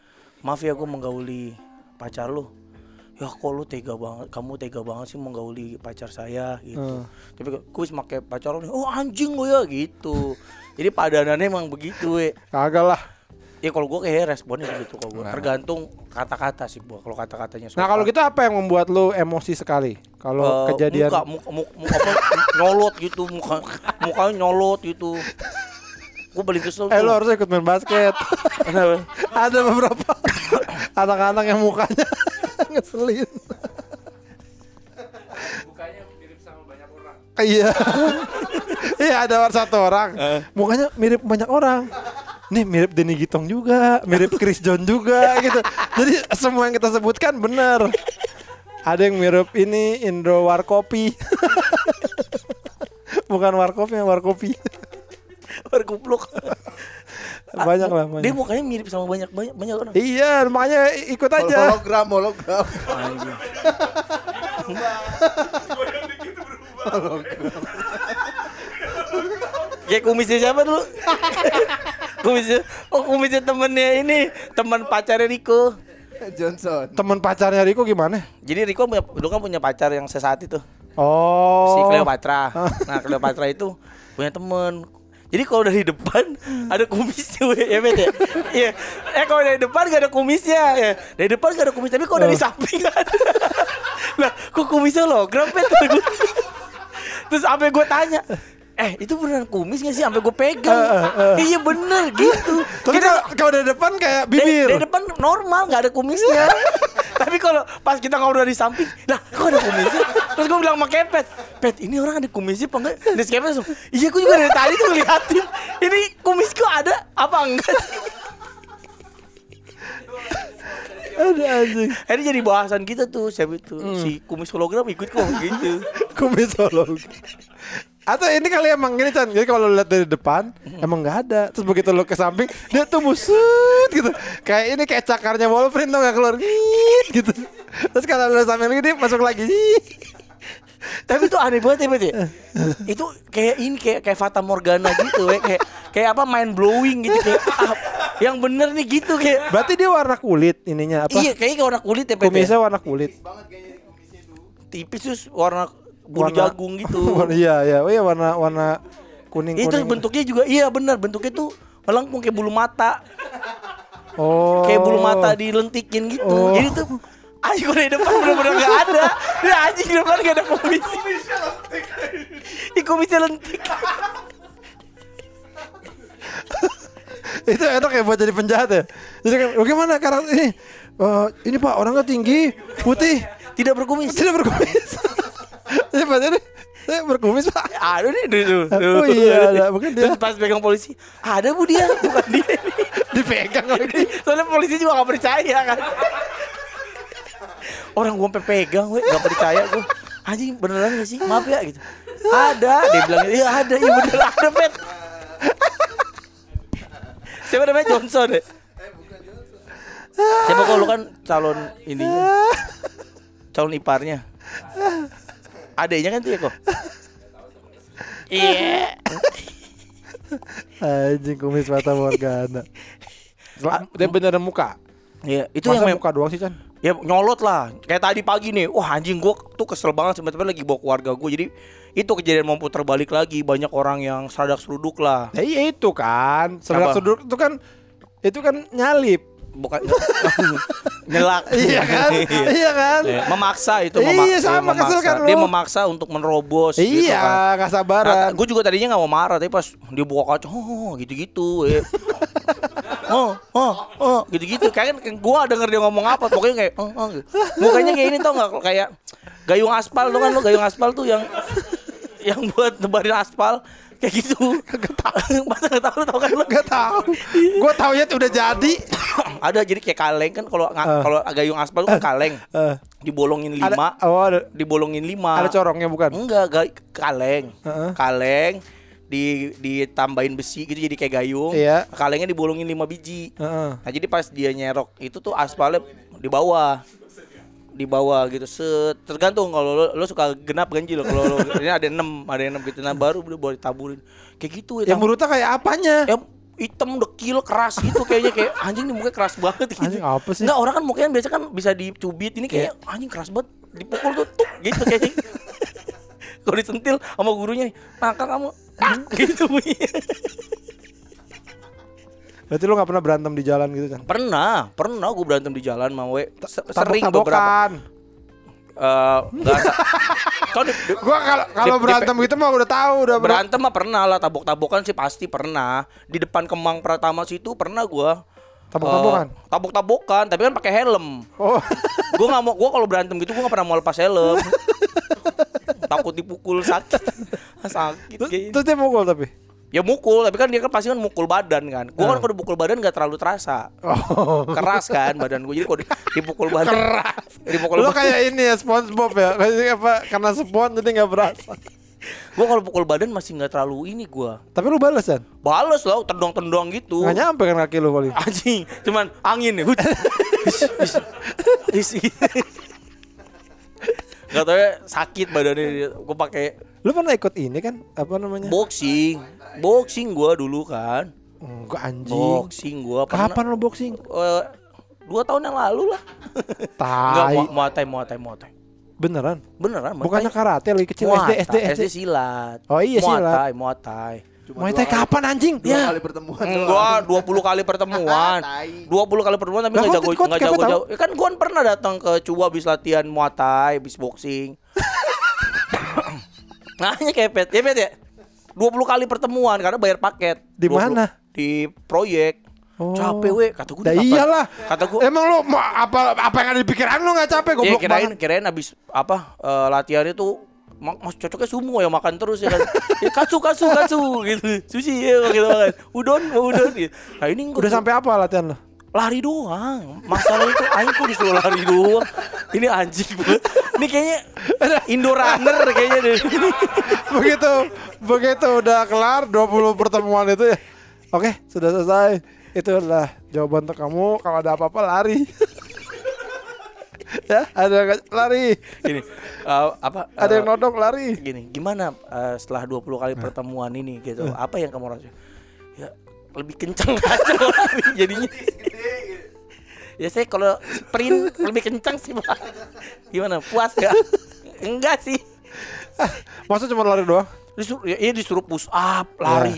maaf ya gue menggauli pacar lu. Ya kok lu tega banget, kamu tega banget sih menggauli pacar saya gitu. Tapi gue pakai pacar lu, oh anjing lu ya gitu. Jadi padanannya emang begitu we. Kagak lah. Ya kalau gue kayak responnya gitu kalau gue. Tergantung kata-kata sih gue. Kalau kata-katanya suka. Nah kalau gitu apa yang membuat lu emosi sekali? Kalau kejadian muka nyolot gitu, mukanya nyolot gitu. Gue beli kesel tuh. Lu harus ikut main basket. Ada beberapa anak-anak yang mukanya ngeselin. Mukanya mirip sama banyak orang. Iya. Iya ada satu orang. Mukanya mirip banyak orang. Nih mirip Denny Gitong juga, mirip Chris John juga gitu. Jadi semua yang kita sebutkan benar. Ada yang mirip ini Indro Warkopi. Bukan Warkopi, Warkopi. Warkupluk. Banyak lah banyak. Dia mukanya mirip sama banyak orang. Iya, makanya ikut aja. Hologram. Anjir. Hologram. Kayak kumisnya siapa dulu? Kumisnya temennya ini, teman pacarnya Riko Johnson. Teman pacarnya Riko gimana? Jadi Riko dulu kan punya pacar yang sesaat itu. Oh. Si Cleopatra. Nah, Cleopatra itu punya teman. Jadi kalau dari depan ada kumisnya, ya bet ya. Iya. Kalau dari depan gak ada kumisnya, ya. Dari depan gak ada kumis, tapi kalau dari samping ada. Nah, kok kumisnya hologram bet? Terus sampai gue tanya, itu beneran kumis gak sih? Sampai gue pegang. Iya bener gitu. Tapi kalau dari depan kayak bibir. Dari depan normal, gak ada kumisnya. Tapi kalau pas kita ngobrol dari samping, lah kok ada kumisnya? Terus gue bilang sama Kepet, Pet ini orang ada kumisnya apa enggak? Terus Kepet langsung, iya gue juga dari tadi tuh ngeliatin. Ini kumis kok ada apa enggak sih? Ada anjing. Ini jadi bahasan kita tuh siapa itu? Si kumis hologram ikut kok gitu. Kumis hologram. Atau ini kali emang gini Chan, jadi kalau lo lihat dari depan emang nggak ada, terus begitu lo ke samping dia tuh musut gitu, kayak ini kayak cakarnya Wolverine tuh nggak keluar gitu, terus kalau lo samping lagi dia masuk lagi. Tapi itu aneh banget ya berarti, itu kayak ini kayak Fata Morgana gitu, kayak apa mind blowing gitu, kayak yang bener nih gitu kayak. Berarti dia warna kulit ininya apa? Iya kayaknya warna kulit ya. Kumisnya warna kulit. Tipis banget kayaknya kumisnya tuh. Tipis terus warna bulu jagung gitu. Iya warna kuning. Itu bentuknya juga iya benar, bentuknya tuh melengkung kayak bulu mata. Oh. Kayak bulu mata dilentikin gitu. Oh. Jadi tuh anjing dari depan benar-benar enggak ada. Dia anjing di depan enggak ada kumis. Kumisnya lentik. Itu enak ya buat jadi penjahat ya. Jadi kan bagaimana karakter ini? Ini Pak, orangnya tinggi, putih, tidak berkumis. Ini pacarnya, saya berkumis Pak. Aduh nih, dulu. Oh iya, ada. Mungkin dia. Terus pas pegang polisi, ada bu dia, bukan dia nih. Dipegang lagi. Soalnya polisi juga gak percaya kan. Orang gue sampai pegang, gak percaya gue. Anjing beneran gak sih? Maaf ya gitu. Ada, dia bilang, iya ada, iya bener ada Pet. Siapa namanya Johnson ya? Bukan Johnson. Siapa kalau lu kan calon ininya, calon iparnya. Adanya kan tuh ya kok. Iya. Anjing kumis mata Morgana. Dia beneran muka. Iya, itu masa yang muka doang sih, Chan. Ya nyolot lah. Kayak tadi pagi nih. Wah, anjing gua tuh kesel banget sebenarnya lagi bawa keluarga gua. Jadi itu kejadian memutar balik lagi, banyak orang yang seradak seruduk lah. Iya itu kan. Seradak seruduk itu kan nyalip. Bukan nyelak. Iya kan? Memaksa itu memaksa. Kan dia memaksa untuk menerobos gitu kan. Iya, enggak sabaran. Nah, gue juga tadinya enggak mau marah tapi pas dia buka kaca, gitu-gitu. Gitu-gitu. Kayak kan gue denger dia ngomong apa, pokoknya kayak gitu. Mukanya kayak ini tau enggak kayak gayung aspal tuh kan lo, gayung aspal tuh yang buat nebarin aspal. Kayak gitu. Enggak tahu. Gua taunya udah jadi. Ada jadi kayak kaleng kan kalau gayung aspal kan kaleng. Dibolongin 5. Dibolongin 5. Ada corongnya bukan? Enggak, kaleng. Kaleng ditambahin besi gitu jadi kayak gayung. Iya. Kalengnya dibolongin 5 biji. Nah, jadi pas dia nyerok itu tuh aspalnya di bawah gitu, tergantung kalau lo suka genap ganjil kalau lo ini ada 6 gitu, nah baru boleh taburin kayak gitu ya. Yang buruta kayak apanya? Ya hitam, dekil, keras gitu kayaknya, kayak anjing nih mukanya keras banget gitu. Anjing apa sih? Enggak, orang kan mukanya biasa kan bisa dicubit, ini kayaknya anjing keras banget, dipukul tuh tuk gitu kayaknya. Kalau disentil sama gurunya, "Maka kamu ah!" gitu bunyinya. Berarti lu gak pernah berantem di jalan gitu kan? Pernah gue berantem di jalan sama we. Sering beberapa. Gue kalau berantem gitu mah udah tahu udah berantem mah pernah lah, tabok-tabokan sih pasti pernah. Di depan Kemang Pratama situ pernah gue tabok-tabokan. Tabok-tabokan tapi kan pakai helm. Oh. Gue nggak mau, gue kalau berantem gitu gue nggak pernah mau lepas helm. Takut dipukul sakit. Terus dia mukul tapi? Ya mukul, tapi kan dia kan pasti kan mukul badan kan. Gue kan kalau dipukul badan gak terlalu terasa. Oh. Keras kan badan gue, jadi kalau dipukul badan keras. Dipukul lu badan. Kayak ini ya SpongeBob ya, karena spon jadi gak berasa. Gue kalau pukul badan masih gak terlalu ini gue. Tapi lu bales kan? Bales lah, tendong-tendong gitu. Gak nyampe kan kaki lu paling. Anjing, cuman angin ya. Gak tau ya sakit badannya, gue pakai. Lu pernah ikut ini kan, apa namanya? Boxing gua dulu kan. Enggak anjing. Boxing gua pernah. Kapan lo boxing? 2 tahun yang lalu lah. Tai. Enggak, muay thai. Beneran. Bukannya karate lagi kecil SD silat. Oh iya silat. Muay thai. Muay thai kapan anjing? 2 kali pertemuan. Gua 20 kali pertemuan. 20 kali pertemuan tapi enggak jago. Kan gua pernah datang ke Cuba habis latihan muay thai, habis boxing. Nanya kepet. Ya. 20 kali pertemuan karena bayar paket. Di mana? Di proyek. Oh. Capek we, kata gue. Dah iyalah. Kata gue. Emang lu apa yang ada di pikiran lu enggak capek goblok banget. Kirain abis apa latihannya tuh mas cocoknya sumo ya, makan terus ya kan. Ya, katsu gitu. Sushi ya gitu makan. Udon gitu. Nah, ini udah sampai apa latihan lu? Lari doang. Masalah itu aing kok disuruh lari doang. Ini anjing banget. Ini kayaknya indoor runner kayaknya deh. Begitu udah kelar 20 pertemuan itu ya. Oke, sudah selesai. Itu adalah jawaban untuk kamu, kalau ada apa-apa lari. Ya, ada lari. Gini. Ada yang nodong lari. Gini, gimana setelah 20 kali pertemuan ini gitu. Apa yang kamu rasain? Ya, lebih kencang aja jadinya. Ya saya kalau sprint lebih kencang sih Pak. Gimana, puas gak? Enggak sih. Masa cuma lari doang? Disuruh push up, lari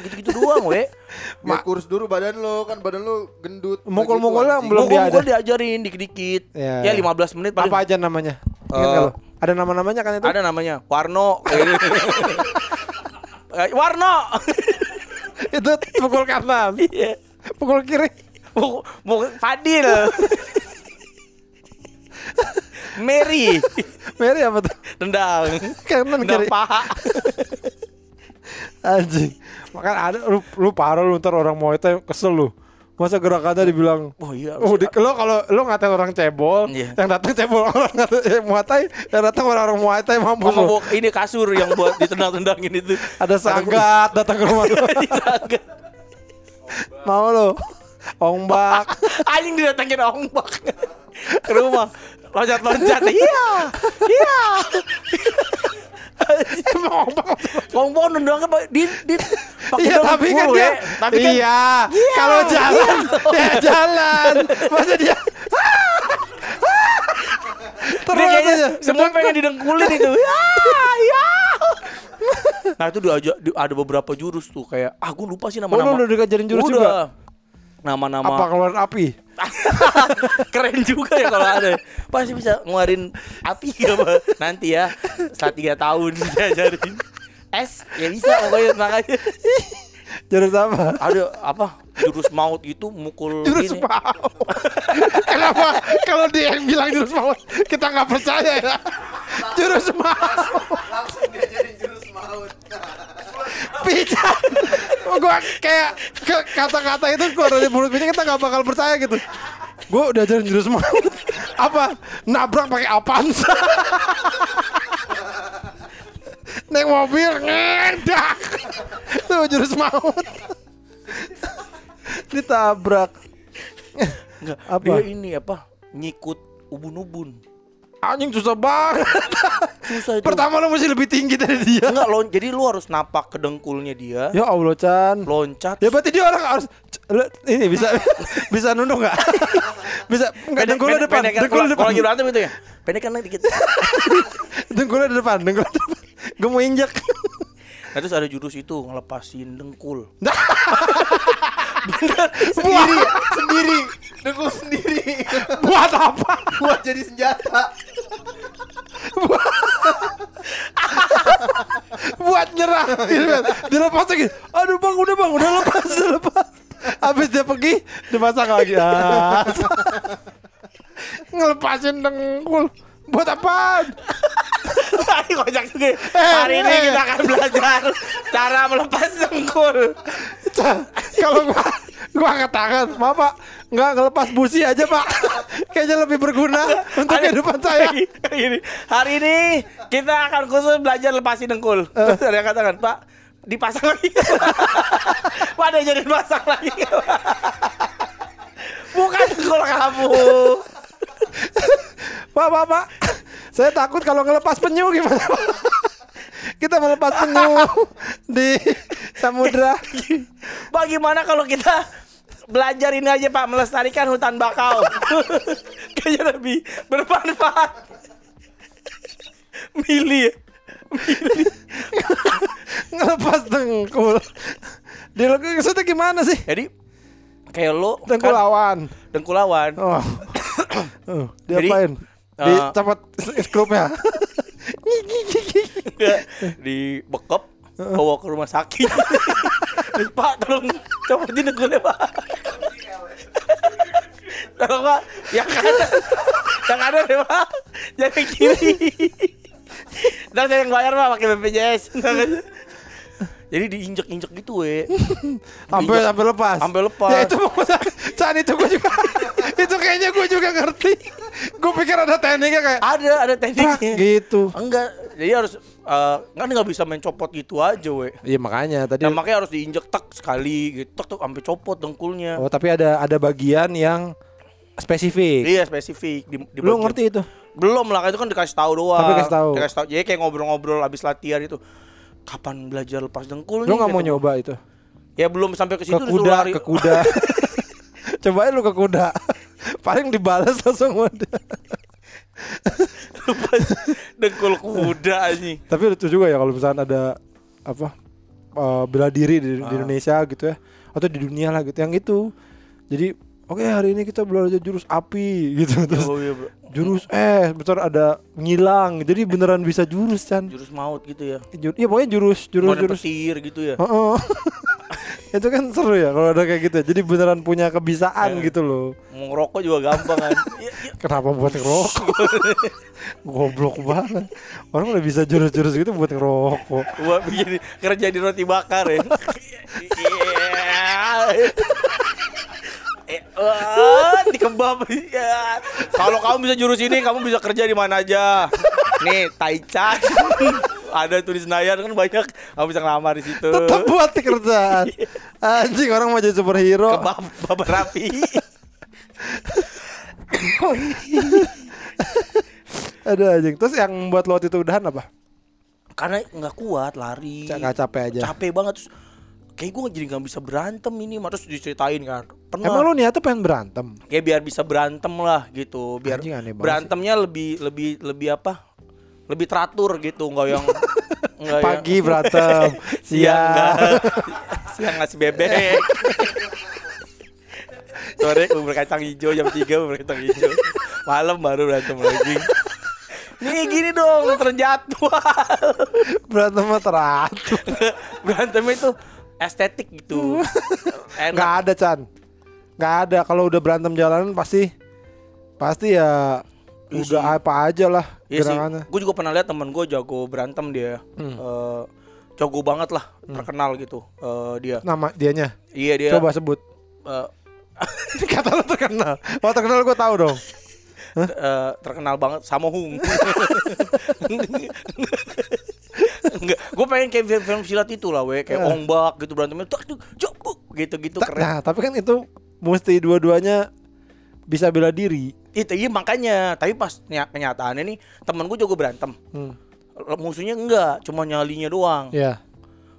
gitu-gitu doang we. Ya kurus dulu badan lo, kan badan lo gendut. Mukul-mukulnya belum diajarin. Mukul diajarin dikit-dikit ya 15 menit paling. Apa aja namanya? Ingat gak lo? Ada nama-namanya kan itu? Ada namanya, Warno. Warno. Itu pukul kanan. Iya. Pukul kiri, pukul Fadil, Mary apa tuh? Tendang kiri. Paha. Anjing, makan ada lu parah lu, ntar orang mau itu kesel lu. Masa gerakannya dibilang, oh iya. Lo kalau lo ngatain orang cebol, yeah. Yang datang cebol orang ngatain Muay Thai, yang datang orang-orang Muay Thai mampus lo. Ini kasur yang buat ditendang-tendangin itu. Ada sanggat datang ke rumah lo. Mau lo Ong Bak. Anjing didatangin Ong Bak ke rumah, loncat-loncat. Iya emang Ong Bak nendangnya di iya tapi kan dia iya. Kalau jalan dia jalan masa dia terus aja semua pengen didengkulin itu ya. Nah itu ada beberapa jurus tuh kayak gue lupa sih nama-nama. Udah diajarin jurus udah. Juga? Nama-nama. Apa keluarin api? Keren juga ya kalau ada. Pasti bisa ngeluarin api apa? Nanti ya setelah 3 tahun diajarin. Es ya bisa pokoknya makanya. Jurus apa? Ada apa? Jurus maut gitu mukul jurus gini. Jurus maut. Kenapa kalau dia yang bilang jurus maut kita gak percaya ya? Jurus maut. Langsung diajarin jurus maut. Pican. Gue kayak kata-kata itu keluar dari mulut Pican kita gak bakal percaya gitu. Gue udah ajarin jurus maut. Apa? Nabrak pakai Avanza. Naik mobil ngedak. Tuh jurus maut. Ditabrak. Enggak, apa? Dia ini apa? Nyikut ubun-ubun. anjing susah banget. Susah itu. Pertama lo mesti lebih tinggi dari dia. Enggak, jadi lo harus napak ke dengkulnya dia. Ya Allah, Chan. Loncat. Ya berarti dia orang harus ini bisa bisa nunduk enggak? Bisa enggak dengkulnya depan. Dengkul depan. Kalau giliran itu ya. Pendekkan lagi dikit. Dengkulnya di depan, dengkul depan. Gue mau injek. Nah, terus ada jurus itu ngelepasin dengkul. Bener, sendiri, sendiri, dengkul sendiri. Buat apa? Buat jadi senjata. Buat nyerang. Dilepas lagi. Aduh bang, udah lepas, lepas. Habis dia pergi, dipasang lagi. Ngelepasin dengkul. Buat apaan? Hari ini kita akan belajar cara melepas dengkul. Kalau gua angkat tangan, maaf Pak, nggak ngelepas busi aja Pak. Kayaknya lebih berguna untuk kehidupan saya. Hari ini kita akan khusus belajar lepasin dengkul. Terus ada yang katakan, Pak, dipasang lagi. Pak, ada jadi dipasang lagi. Bukan dengkul kamu. Pak, saya takut kalau ngelepas penyu gimana? Kita melepas penyu di samudra. Bagaimana kalau kita belajar ini aja Pak, melestarikan hutan bakau? Kayaknya lebih bermanfaat. Milih. Ngelepas dengkul. Dia maksudnya gimana sih? Jadi kayak lo dengkulawan. Kan, dengkulawan. Oh. Dia apain? Dicopot klubnya. Di bekap bawa ke rumah sakit. Pak, tolong copotin dengkulnya Pak. Tolong Pak, yang ada Pak, jangan kiri. Ntar saya yang bayar Pak, pakai BPJS. Jadi diinjek-injek gitu we. Sampai lepas. Sampai lepas. Ya itu Chan, itu gue juga. Itu kayaknya gue juga ngerti. Gue pikir ada tekniknya kayak. Ada tekniknya. Gitu. Enggak. Jadi harus kan enggak bisa main copot gitu aja we. Iya makanya tadi. Nah, makanya harus diinjek tak sekali gitu. Tak sampai copot dengkulnya. Oh, tapi ada bagian yang spesifik. Iya, spesifik di lu ngerti itu? Belum lah, itu kan dikasih tahu doang. Tapi dikasih tahu. Jadi kayak ngobrol-ngobrol abis latihan itu. Kapan belajar lepas dengkul? Lu nggak mau nyoba itu? Ya belum sampai ke situ. Ke kuda. Cobain lu ke kuda. Paling dibalas langsung kuda. Lepas dengkul kuda nih. Tapi lucu juga ya kalau misalnya ada apa bela diri di Indonesia gitu ya, atau di dunia lah gitu yang itu. Jadi oke, hari ini kita belajar jurus api gitu. Terus jurus betul ada ngilang. Jadi beneran bisa jurus Chan. Jurus maut gitu ya. Iya pokoknya jurus petir gitu ya. Itu kan seru ya kalau ada kayak gitu. Jadi beneran punya kebisaan gitu loh. Mau ngerokok juga gampang kan. Kenapa buat ngerokok? Goblok banget. Orang udah bisa jurus-jurus gitu buat ngerokok. Buat bikin kerja di roti bakar ya. Dikebab ya. Kalau kamu bisa jurus ini, kamu bisa kerja di mana aja. Nih, Taichan. Ada tuh di Senayan kan banyak. Kamu bisa ngelamar di situ. Tetap buat kerjaan. Anjing, orang mau jadi superhero. Kebab Bapak Rafi. Aduh anjing. Terus yang membuat lo itu udahan apa? Karena enggak kuat lari. Enggak capek aja. Capek banget terus. Kayak gue jadi gak bisa berantem ini. Terus diceritain kan pernah. Emang lu niatnya pengen berantem? Kayak biar bisa berantem lah gitu. Biar berantemnya lebih teratur gitu. Gak yang gak pagi yang berantem. Siang ngasih bebek. Sore bubur kacang hijau. Jam 3 bubur kacang hijau. Malam baru berantem lagi. Nih gini dong, terjadwal. Berantemnya teratur. Berantemnya itu estetik gitu. Nggak ada Chan, nggak ada. Kalau udah berantem jalanan pasti ya udah apa aja lah gerangannya. Gue juga pernah lihat temen gue jago berantem dia, jago banget lah, terkenal gitu dia. Nama dianya? Iya dia. Coba sebut. Kata lo terkenal. Kalau terkenal gue tahu dong. Terkenal banget Samohung. Enggak, gue pengen kayak film silat itu lah we, kayak Ong Bak gitu berantemnya, tak gitu keren. Nah, tapi kan itu mesti dua-duanya bisa bela diri. Itu iya makanya. Tapi pas kenyataannya nih temen gue juga berantem. Musuhnya enggak, cuma nyalinya doang. Iya.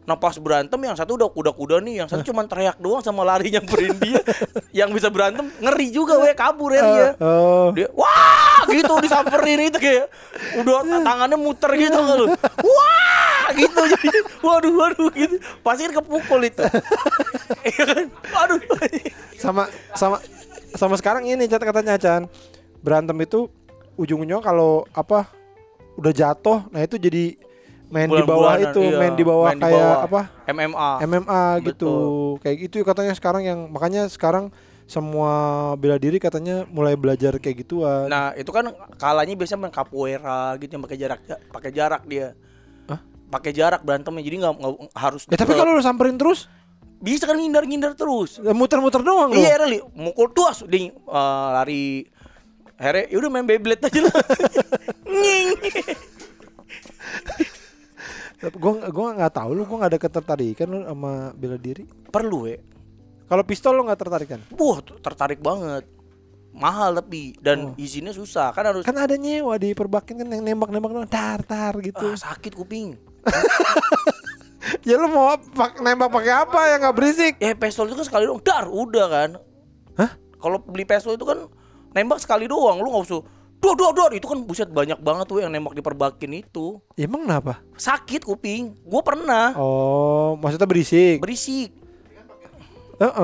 Nah pas berantem yang satu udah kuda-kuda nih, yang satu cuma teriak doang sama lari nyamperin dia. Yang bisa berantem ngeri juga weh, kabur ya dia. Dia wah gitu disamperin itu kayak udah tangannya muter gitu kan lu. Wah gitu jadi waduh gitu. Pasti kepukul itu. Iya kan? Waduh. Sama sekarang ini Chan katanya Chan. Berantem itu ujung-ujungnya kalau apa udah jatuh, nah itu jadi main di bawah itu, iya. Main di bawah kayak apa? MMA gitu. Betul. Kayak gitu katanya sekarang yang makanya sekarang semua bela diri katanya mulai belajar kayak gituan. Nah, itu kan kalanya biasanya main capoeira gitu yang pakai jarak dia. Hah? Pakai jarak berantemnya. Jadi enggak harus. Ya, tapi kalau lu samperin terus bisa kan ngindar-ngindar terus. Ya, muter-muter doang lu. Iya, really. Mukul tuas ding lari. Here, ya udah main Beyblade aja lah. Nying. Gue nggak tahu lu, gue nggak ada ketertarikan lu sama bela diri. Perlu ya. Kalau pistol lu nggak tertarik kan? Wah tertarik banget, mahal tapi dan izinnya susah kan harus. Kan ada nyewa di perbakin kan yang nembak tar gitu. Ah, sakit kuping. Ya lu mau nembak pakai apa yang nggak berisik? Ya pistol itu kan sekali doang, udah kan. Hah? Kalau beli pistol itu kan nembak sekali doang, lu nggak usah. Dor itu kan buset banyak banget tuh yang nembak di perbakin itu. Ya, emang kenapa? Sakit kuping. Gue pernah. Oh, maksudnya berisik.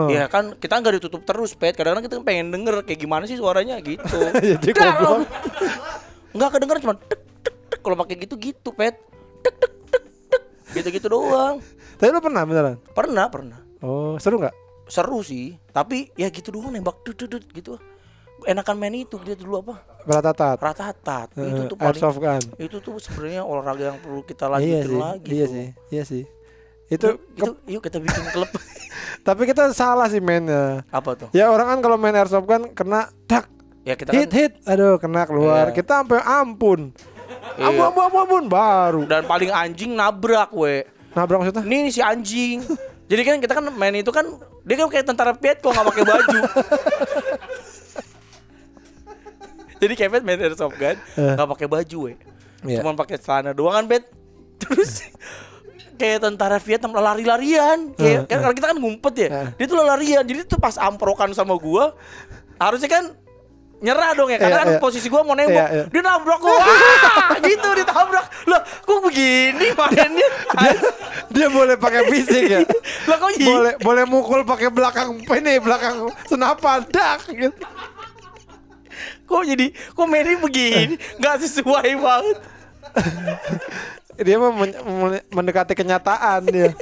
Ya kan kita nggak ditutup terus, Pet. Kadang-kadang kita pengen denger kayak gimana sih suaranya gitu. Jadi goblok. Enggak kedengeran cuma tek tek tek kalau pakai gitu, Pet. Tek tek tek tek. Gitu-gitu doang. Tapi lu pernah beneran? Pernah. Oh, seru enggak? Seru sih, tapi ya gitu doang nembak dudut gitu. Enakan main itu dia dulu apa? Ratatat. Itu tuh airsoft kan. Itu tuh sebenarnya olahraga yang perlu kita lanjutin lagi. Iya sih. Itu yuk kita bikin klub. Tapi kita salah sih mainnya. Apa tuh? Ya orang kan kalau main airsoft kan kena dak. Ya kita hit. Aduh, kena keluar. Iya. Kita sampai ampun. Ampun baru. Dan paling anjing nabrak we. Nabrak maksudnya? Nih si anjing. Jadi kan kita kan main itu kan dia kan kayak tentara Viet kok enggak pakai baju. Jadi Kevin main airsoft gun, nggak pakai baju, cuma pakai celana doang kan, Bet. Terus kayak tentara Vietnam lari-larian, kayak karena kita kan ngumpet ya, dia tuh lari-larian. Jadi tuh pas amprokan sama gua, harusnya kan nyerah dong ya, karena kan posisi gua mau nembak, dia nabrak gua, gitu ditabrak. Lah, kok begini mainnya? Dia boleh pakai fisik ya, lah kok boleh mukul pakai belakang senapan, dak gitu. Kok mainnya begini? Gak sesuai banget. Dia mah mendekati kenyataan dia.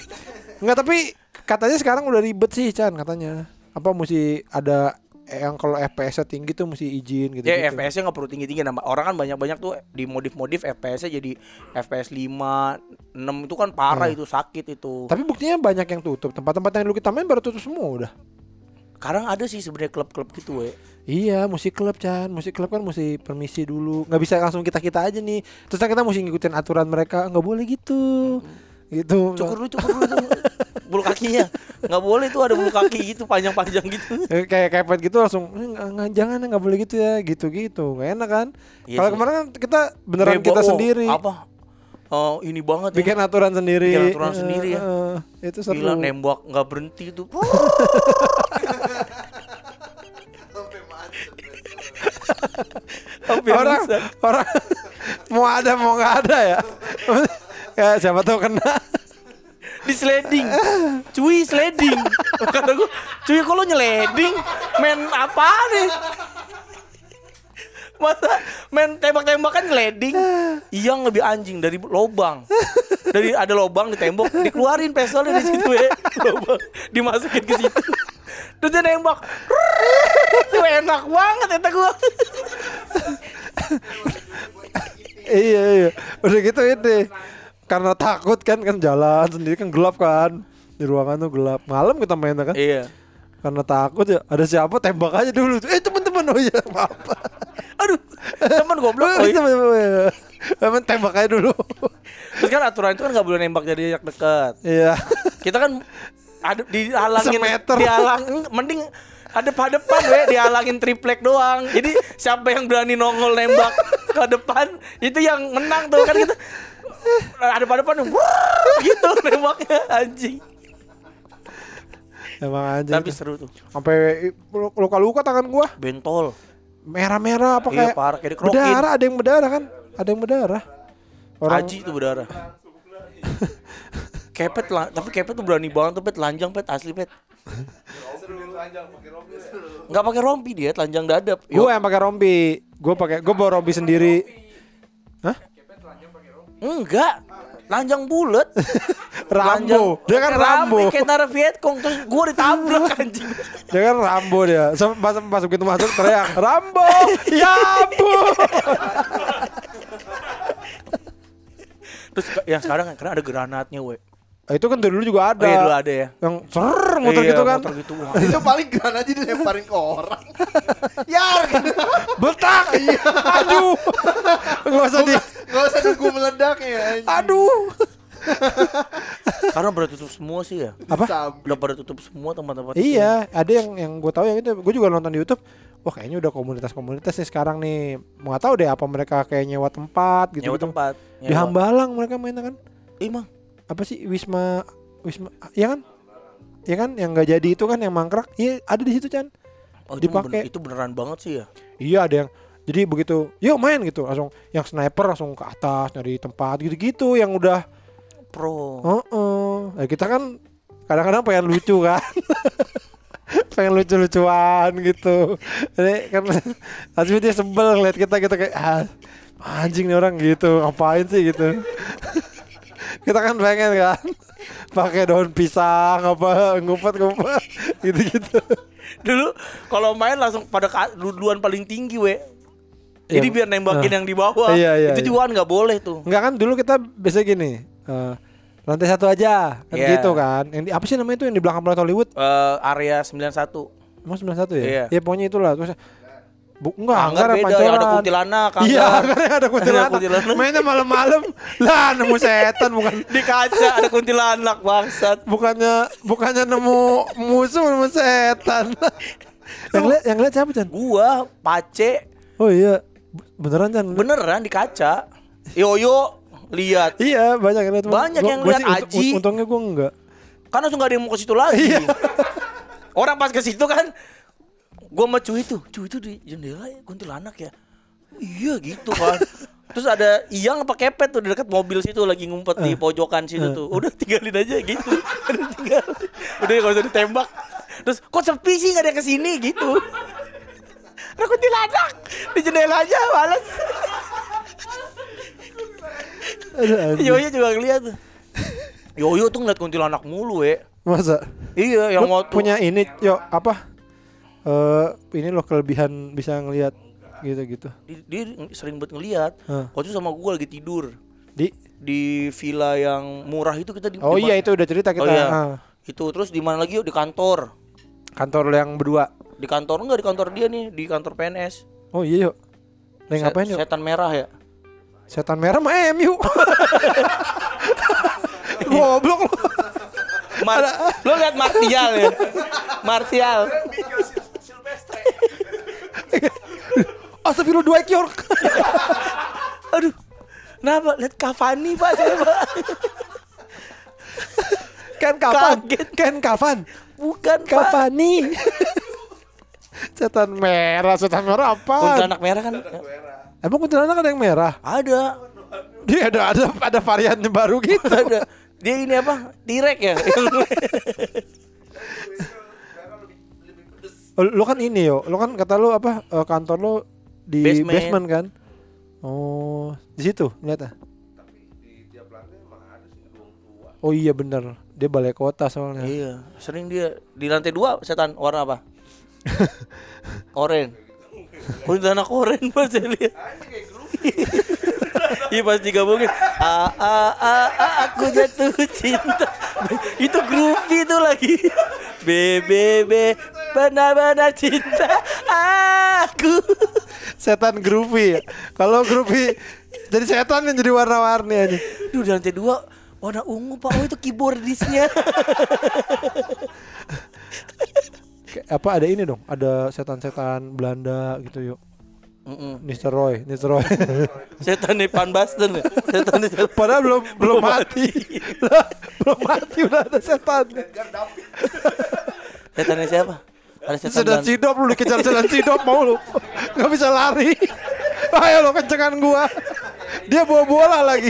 Enggak, tapi katanya sekarang udah ribet sih, Chan, katanya. Apa mesti ada yang kalau FPS-nya tinggi tuh mesti izin gitu. Ya, FPS-nya enggak perlu tinggi-tinggi. Orang kan banyak-banyak tuh dimodif-modif FPS-nya jadi FPS 5, 6 itu kan parah itu, sakit itu. Tapi buktinya banyak yang tutup. Tempat-tempat yang dulu kita main baru tutup semua udah. Sekarang ada sih sebenarnya klub-klub gitu, Iya, mesti klub, Chan. Mesti klub kan mesti permisi dulu. Enggak bisa langsung kita aja nih. Terus kita mesti ngikutin aturan mereka. Enggak boleh gitu. Gitu. Cukur dulu. Bulu kakinya. Enggak boleh tuh ada bulu kaki gitu panjang-panjang gitu. Kayak kepet gitu langsung jangan enggak boleh gitu ya. Gitu-gitu. Enggak enak kan? Yes, kalau kemarin kita beneran kita sendiri. Apa? Oh, ini banget bikin aturan sendiri. Bikin aturan sendiri ya. Itu seru. Gila nembak enggak berhenti tuh. Orang mau ada mau enggak ada ya. Ya siapa tahu kena. Di sliding. Cuy sliding. Kata gua, cuy kok lu nyeleding? Main apa nih? Masa main tembak-tembakan ngeleding? Iya, lebih anjing dari lobang. Dari ada lobang di tembok, dikeluarin pistolnya di situ lobang. Dimasukin ke situ. Terus dia nembak. Itu enak banget kata gua. Iya. Udah gitu ini. Karena takut kan jalan sendiri kan gelap kan. Di ruangan tuh gelap. Malam kita main kan. Iya. Karena takut ya ada siapa tembak aja dulu. Teman-teman oh iya apa. Aduh, teman goblok. Teman. Emang tembak aja dulu. Terus kan aturan itu kan enggak boleh nembak dari jarak dekat. Iya. Kita kan ada dihalangin. Mending depan we dihalangin triplek doang. Jadi siapa yang berani nongol nembak ke depan itu yang menang tuh kan gitu. Depan gitu nembaknya anjing. Emang anjing. Tapi seru tuh. Sampai luka-luka tangan gua. Bentol. Merah-merah apa kayak berdarah, ada yang berdarah kan? Ada yang berdarah. Haji tuh berdarah. Kepet lah, tapi kepet tuh berani banget tuh pet, telanjang pet, asli pet. Enggak pakai rompi dia, telanjang dadap. Gue yang pakai rompi. Gue bawa rompi sendiri. Hah? Kepet telanjang pakai rompi. Enggak. Lanjang bulat. Rambo. Dia kan Rambo. Kayak tentara Vietcong terus gue ditabrak anjing. Dia kan Rambo dia. Pas begitu masuk teriak, "Rambo! Ya ampun!" Terus ya sekarang karena ada granatnya we. Itu kan dulu juga ada. Oh, iya dulu ada ya. Yang ser muter iya, gitu kan. Muter gitu. Itu paling granat aja dilemparin ke orang. Yar. Betak. Aduh. Enggak usah nunggu meledak ya. Aduh. Karena pada tutup semua sih ya. Apa? Udah pada tutup semua tempat-tempat. Iya, ada yang gue tahu yang itu. Gue juga nonton di YouTube. Wah kayaknya udah komunitas-komunitas nih sekarang nih. Nggak tahu deh apa mereka kayak nyewa tempat gitu. Nyewa tempat. Di nyewa. Hambalang mereka main kan? Emang. Apa sih Wisma? Ya kan? Ya kan yang nggak jadi itu kan yang mangkrak. Iya ada di situ Chan. Oh, dipakai. Itu beneran banget sih ya. Iya ada yang. Jadi begitu, yuk main gitu langsung. Yang sniper langsung ke atas nyari tempat gitu-gitu yang udah pro. Nah, kita kan kadang-kadang pengen lucu kan. Pengen lucu-lucuan gitu. Jadi kan Azmi dia sebel ngeliat kita kayak anjing nih orang gitu. Ngapain sih gitu. Kita kan pengen kan pakai daun pisang apa ngumpet-ngumpet gitu-gitu. Dulu kalau main langsung pada duluan paling tinggi we. Jadi biar nembakin yang di bawah. Iya, itu juga enggak boleh tuh. Enggak kan dulu kita biasanya gini. Lantai 1 aja kan gitu kan. Yang apa sih namanya itu yang di belakang Plaza Hollywood? Area 91. Emang 91 ya? Iya. Ya pokoknya itulah. Terus enggak, anggar beda pancoran. Yang ada kuntilanak. Iya, ada kuntilanak. Mainnya malam-malam. Lah nemu setan bukan di kaca ada kuntilanak bangsat. Bukannya nemu musuh nemu setan. yang lihat siapa, Chan? Gua, Pace. Oh iya. Beneran Chan? Beneran di kaca. Yoyo lihat. Iya, banyak yang lihat. Banyak yang lihat Aji. Untungnya gue enggak. Kan langsung enggak ada yang mau ke situ lagi. Orang pas ke situ kan gue sama cuy itu di jendela kuntilanak ya. Iya gitu kan. Terus ada Iyang apa kepet tuh dekat mobil situ lagi ngumpet di pojokan situ tuh. Udah tinggalin aja gitu. Udah enggak usah ditembak. Terus kok sepi sih enggak ada yang kesini gitu. Ada kuntilanak di jendela aja males. Yoyo juga ngeliat. Yoyo tuh ngeliat kuntilanak mulu we. Masa? Iya yang waktu punya ini ini loh kelebihan bisa ngeliat gitu-gitu. Dia sering buat ngeliat. Waktu sama gue lagi tidur Di villa yang murah itu kita di. Oh iya itu udah cerita kita. Oh, iya. Itu terus di mana lagi yuk? Di kantor. Kantor yang berdua. Di kantor enggak di kantor dia nih di kantor PNS. Oh iya yuk. Lagi ngapain yuk? Setan merah ya. Setan merah mah MU. Goblok lu. Lu lihat Martial ya. Martial. Astagfirullah 2 kior. Aduh. Kenapa lihat Cavani Pak saya, Pak? Kan Cavani. Bukan Cavani. Setan merah apa? Kuntilanak merah kan. Emang kuntilanak ada yang merah? Ada. Dia ada varian baru gitu. Ada. Dia ini apa? Direk ya. Lo kan ini yo. Lo kan kata lo apa? Kantor lo di basement kan? Oh, di situ lihat. Tapi di tiap lantai emang ada sih ruang tua. Oh iya benar. Dia balai kota soalnya. Iya. Sering dia di lantai 2 setan warna apa? Oren. Kuntilanak oren pas saya lihat. Iya pas digabungin. Aku jatuh cinta. Itu groovy tuh lagi. BBB benar-benar cinta aku. Setan groovy. Kalau groovy jadi setan yang jadi warna-warni aja. Duh lantai 2 warna ungu Pak. Oh itu keyboardisnya. apa ada ini dong, ada setan-setan Belanda gitu yuk. Nisroy. Setan Ipan Basten ya. Setan itu padahal belum mati. Belum mati udah ada setan. Setannya siapa? Ada setan. Sudah sidop lu dikejar setan sidop mau lu. Enggak bisa lari. Ayo lo kencengan gua. Dia bawa bola lagi.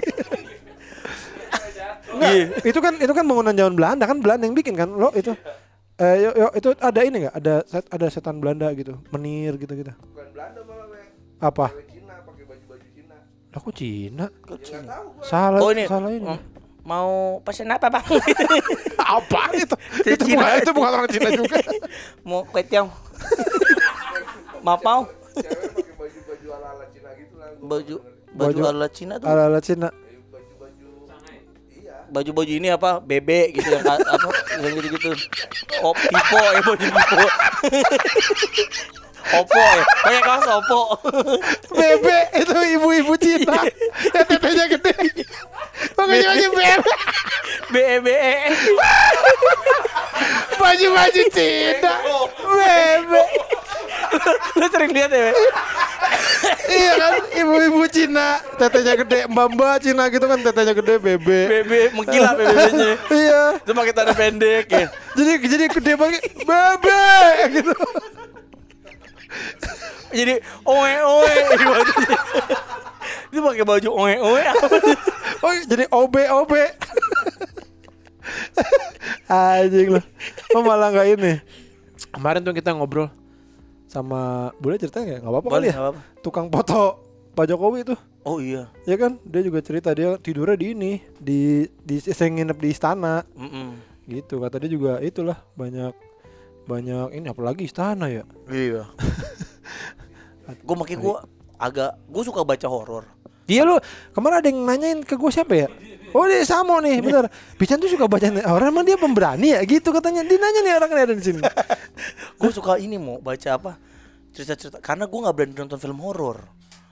Nah, itu kan bangunan zaman Belanda kan, Belanda yang bikin kan lo itu. Yo, itu ada ini enggak? Ada setan Belanda gitu, menir gitu-gitu. Bukan Belanda Bang. Apa? Cina, pakai baju-baju Cina. Lah kok Cina? Salah. Oh, ini. Mau pesen apa, Bang? Apa itu? Itu bukan orang Cina juga. Mau kue tiaw. Maaf, mau. Cewek pakai baju-baju ala-ala Cina gitu lah. Baju ala Cina tuh. Ala-ala Cina. Baju-baju ini apa? Bebek gitu yang apa? Yang gitu-gitu. Oppo ya baju-baju. Oppo ya. Kayak kaos Oppo. Bebek itu ibu-ibu Cina. Ya tetenya gede. Baju-baju bebek. Bebe. Baju-baju Cina. Bebek. Lu sering lihat ya? Iya kan, ibu-ibu Cina, tetenya gede, mbak-mbak Cina gitu kan, tetenya gede, bebe mengkilap bebenya. Iya. Itu pakai tanda pendek ya. Jadi gede banget, bebe gitu. Jadi oe-oe gitu. Itu pakai baju oe-oe. Oh, jadi ob. Anjing lu. Oh, malah enggak ini. Kemarin tuh kita ngobrol sama, boleh ceritain nggak? Nggak apa-apa kali ya. Apa-apa. Tukang foto Pak Jokowi itu. Oh iya. Ya kan, dia juga cerita dia tidurnya di ini, di nginep di istana. Gitu kata dia juga, itulah banyak ini apalagi istana ya. Iya. Gue agak suka baca horor. Dia lu kemarin ada yang nanyain ke gue siapa ya? Oh dia Samo nih, bener. Bican tuh suka baca horor, emang dia pemberani ya gitu katanya. Dia nanya nih orang yang ada di sini. Gue suka ini mau baca apa? Cerita-cerita karena gue enggak berani nonton film horor.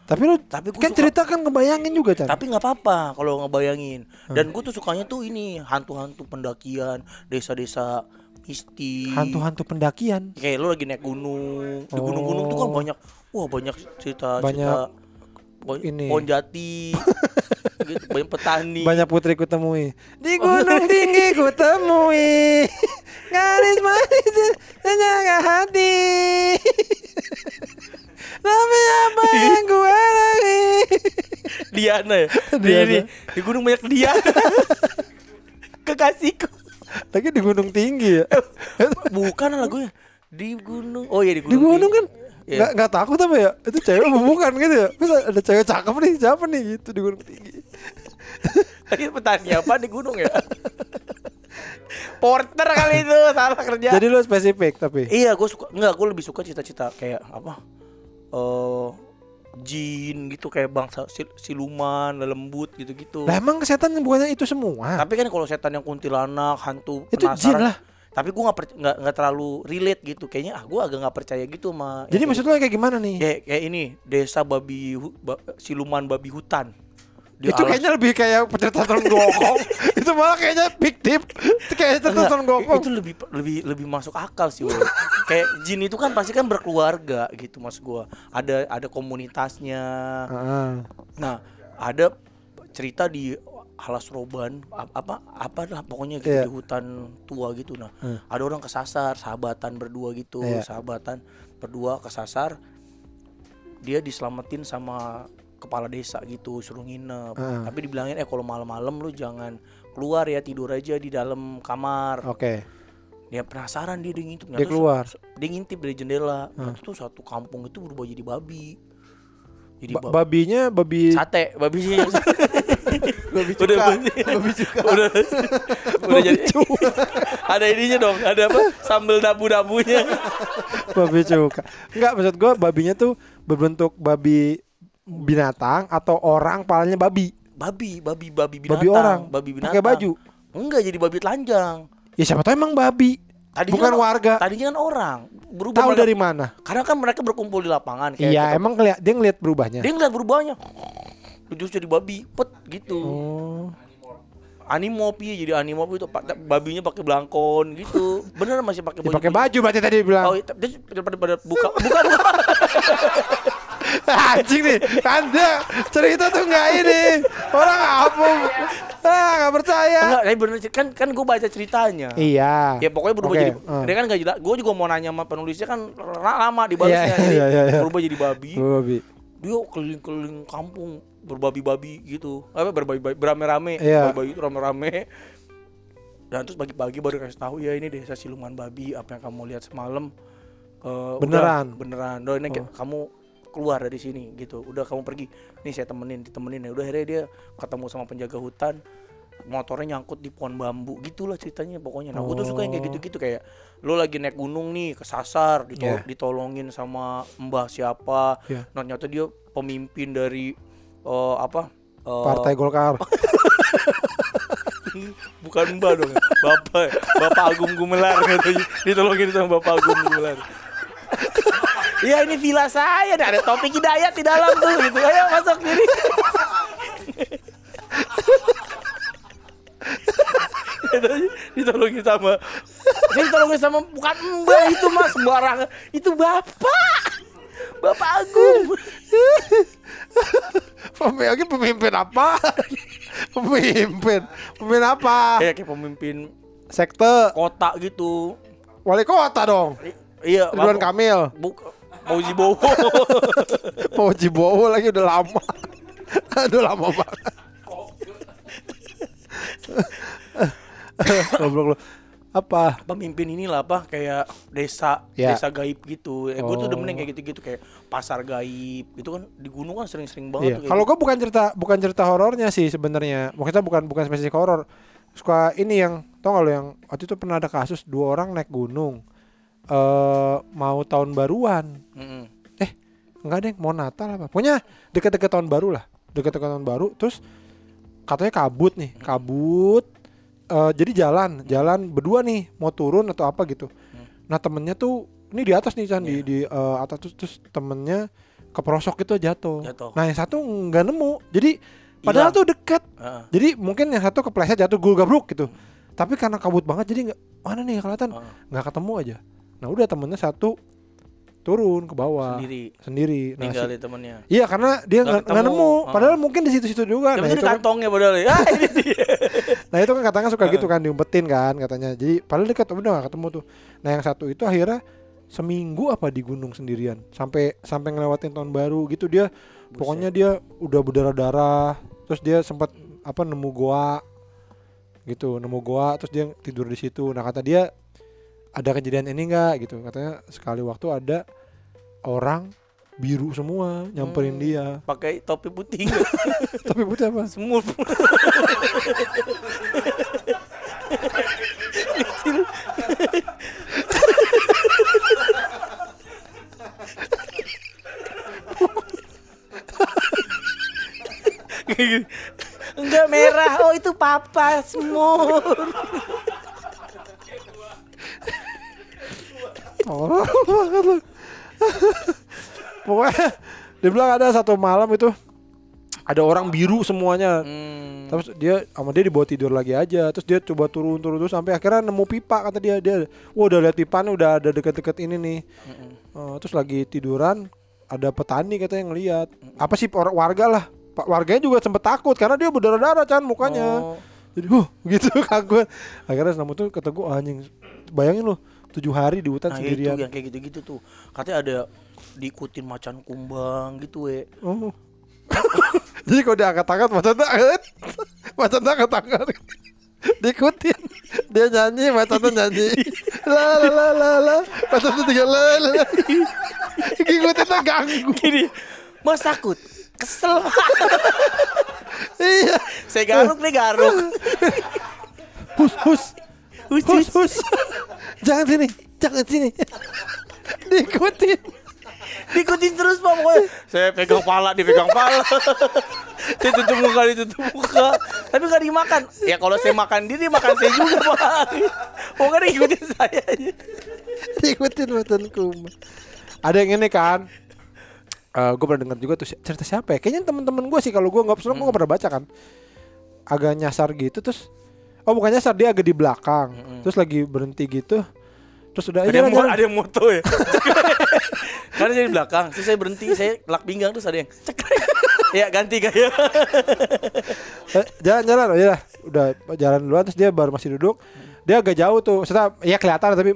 Tapi kan suka, cerita kan ngebayangin juga Chan. Tapi enggak apa-apa kalau ngebayangin. Dan gue tuh sukanya tuh ini, hantu-hantu pendakian, desa-desa mistis. Hantu-hantu pendakian. Kayak lu lagi naik gunung. Di gunung-gunung tuh kan banyak cerita-cerita. Banyak ini pohon jati gitu, banyak petani, banyak putri ku temui di gunung tinggi ku temui garis manis senjata hati tapi apa yang ku alami Diana ya di gunung banyak Diana kekasihku lagi di gunung tinggi ya bukan lagunya di gunung di gunung kan. Yeah. Gak takut apa ya? Itu cewek bukan gitu ya? Terus ada cewek cakep nih, siapa nih gitu di gunung tinggi. Tadi petani apa di gunung ya? Porter kali itu, salah kerja. Jadi lu spesifik tapi? Iya, gue lebih suka cita-cita kayak apa? Jin gitu, kayak bangsa siluman, lelembut gitu-gitu. Lah emang setan bukannya itu semua? Tapi kan kalau setan yang kuntilanak, hantu, itu penasaran. Itu jin lah. Tapi gue nggak terlalu relate gitu, kayaknya gue agak nggak percaya gitu sama. Jadi maksud lo kayak gimana nih? Kayak ini desa siluman babi hutan. Itu alas. Kayaknya lebih kayak cerita gokong. Itu malah kayaknya fiktif. Kayak cerita gokong. Itu lebih masuk akal sih. Kayak jin itu kan pasti kan berkeluarga gitu mas gue. Ada komunitasnya. Nah ada cerita di Alas Roban apa pokoknya gitu, yeah. Di hutan tua gitu nah. Ada orang kesasar, sahabatan berdua gitu, yeah. Sahabatan berdua kesasar. Dia diselamatin sama kepala desa gitu, suruh nginep. Tapi dibilangin kalau malam-malam lu jangan keluar ya, tidur aja di dalam kamar. Oke. Okay. Dia penasaran, dia ngintip. Dia keluar. Dia ngintip dari jendela. Itu satu kampung itu berubah jadi babi. Jadi babinya babi sate, babi sih. Udah jadi cuka. Ada ininya dong, ada apa? Sambal dabu-dabunya. Babi cuka. Enggak, maksud gue babinya tuh berbentuk babi binatang atau orang palanya babi. Babi binatang. Babi orang, babi binatang. Pakai baju. Enggak, jadi babi telanjang. Ya siapa tahu emang babi. Tadinya bukan warga. Tadinya kan orang. Berubah. Tahu dari mana? Karena kan mereka berkumpul di lapangan. Iya, emang dia ngeliat berubahnya. Dia ngeliat berubahnya. Terus jadi babi, pet gitu. animopi, jadi animopi itu babinya pakai belangkon gitu. Bener masih pakai baju. Pakai baju berarti tadi bilang. Oh, terus pada buka. Anjing nih, Anda cerita tuh nggak ini, orang nggak percaya. Enggak, tapi bener kan gue baca ceritanya. Iya. Ya pokoknya berubah jadi, dia kan nggak jelas. Gue juga mau nanya sama penulisnya kan lama di balasnya, jadi berubah jadi babi. Dia keliling-keliling kampung berbabi-babi gitu, berame-rame, berbabi itu rame-rame. Dan terus pagi-pagi baru kasih tahu ya ini desa siluman babi, apa yang kamu lihat semalam. Beneran. Doain kamu keluar dari sini gitu, udah kamu pergi nih, saya ditemenin ya. Udah akhirnya dia ketemu sama penjaga hutan, motornya nyangkut di pohon bambu gitulah ceritanya pokoknya. Nah gue tuh suka yang kayak gitu-gitu, kayak lo lagi naik gunung nih kesasar ditolongin sama mbah siapa, nah ternyata dia pemimpin dari Partai Golkar. Bukan mbah dong, bapak Agung Gumelar gitu, ditolongin sama bapak Agung Gumelar. Ya ini villa saya, ada topik hidayat di dalam tuh gitu. Ayo masuk sini. Ditolongin sama bukan mbak itu mas, sembarangan. Itu Bapak Agung. Pemimpin apa? Pemimpin apa? Kayak pemimpin sekte kota gitu. Wali kota dong. Iya, Ridwan Kamil. Bau Bowo lagi udah lama. Aduh lama banget. Goblok lu. Apa? Pemimpin inilah kayak desa gaib gitu. Gue tuh demen kayak gitu-gitu, kayak pasar gaib. Itu kan di gunung kan sering-sering banget tuh. Kalau gue bukan cerita horornya sih sebenarnya. Maksudnya bukan spesifik horor. Suka ini yang tau gak lo yang waktu itu pernah ada kasus 2 orang naik gunung. Mau tahun baruan, enggak deh, mau Natal apa? Pokoknya deket-deket tahun baru, terus katanya kabut. Jadi jalan berdua nih, mau turun atau apa gitu. Nah temennya tuh, ini di atas nih Chan, di atas terus temennya keperosok gitu jatuh. Nah yang satu nggak nemu, jadi padahal tuh deket, jadi mungkin yang satu kepleset jatuh gulgabruk gitu. Tapi karena kabut banget jadi nggak mana nih kelihatan, nggak ketemu aja. Nah udah temennya satu turun ke bawah sendiri. Nah, tinggalin temennya. Iya karena dia nggak nemu. Padahal mungkin di situ-situ juga. Tapi nah, itu kantongnya padahal. Ya ini dia. Nah itu kan katanya suka gitu kan, diumpetin kan katanya. Jadi padahal dekat udah nggak ketemu tuh. Nah yang satu itu akhirnya seminggu apa di gunung sendirian sampai ngelewatin tahun baru gitu dia. Buset. Pokoknya dia udah berdarah-darah. Terus dia sempat nemu goa. Terus dia tidur di situ. Nah kata dia, ada kejadian ini enggak gitu. Katanya sekali waktu ada orang biru semua nyamperin dia pakai topi putih. Topi putih apa? Smurf. Enggak merah. Oh itu papa Smurf. Orang banget loh. Pokoknya dia bilang ada satu malam itu ada orang biru semuanya. Terus dia dibawa tidur lagi aja. Terus dia coba turun terus sampai akhirnya nemu pipa kata dia. Wah udah lihat pipanya udah ada deket-deket ini nih. Terus lagi tiduran ada petani katanya ngelihat. Apa sih warga lah. Warganya juga sempet takut karena dia berdarah-darah Chan mukanya. Jadi gitu kaget. Akhirnya nemu tuh kata gue anjing. Bayangin loh 7 hari di hutan sendirian. Nah itu yang kayak gitu-gitu tuh. Katanya ada diikutin macan kumbang gitu we. Jadi kalau diangkat-angkat macan angkat-angkat diikutin. Dia nyanyi, macannya nyanyi. La la la la la. Macan itu tinggal la la la. Ngikutinnya ganggu. Gini, mas takut? Kesel. Iya. Saya garuk. Hus. Jangan sini. Diikutin terus Pak pokoknya. Saya dipegang pala. Saya tutup muka. Tapi gak dimakan. Ya kalau saya makan dia makan saya juga Pak. Pokoknya diikutin saya aja. Diikutin macanku. Ada yang ini kan. Gue pernah dengar juga tuh cerita siapa ya. Kayaknya teman-teman gue sih, kalau gue gak pernah baca kan. agak nyasar gitu, terus oh bukan nyasar, dia agak di belakang, terus lagi berhenti gitu, terus udah ada yang moto ya. Karena jadi belakang, terus saya berhenti, saya telak pinggang, terus ada yang cekrek. Ya ganti gaya. Jalan-jalan aja lah, udah jalan duluan, terus dia baru masih duduk. Dia agak jauh tuh, setelah ya kelihatan tapi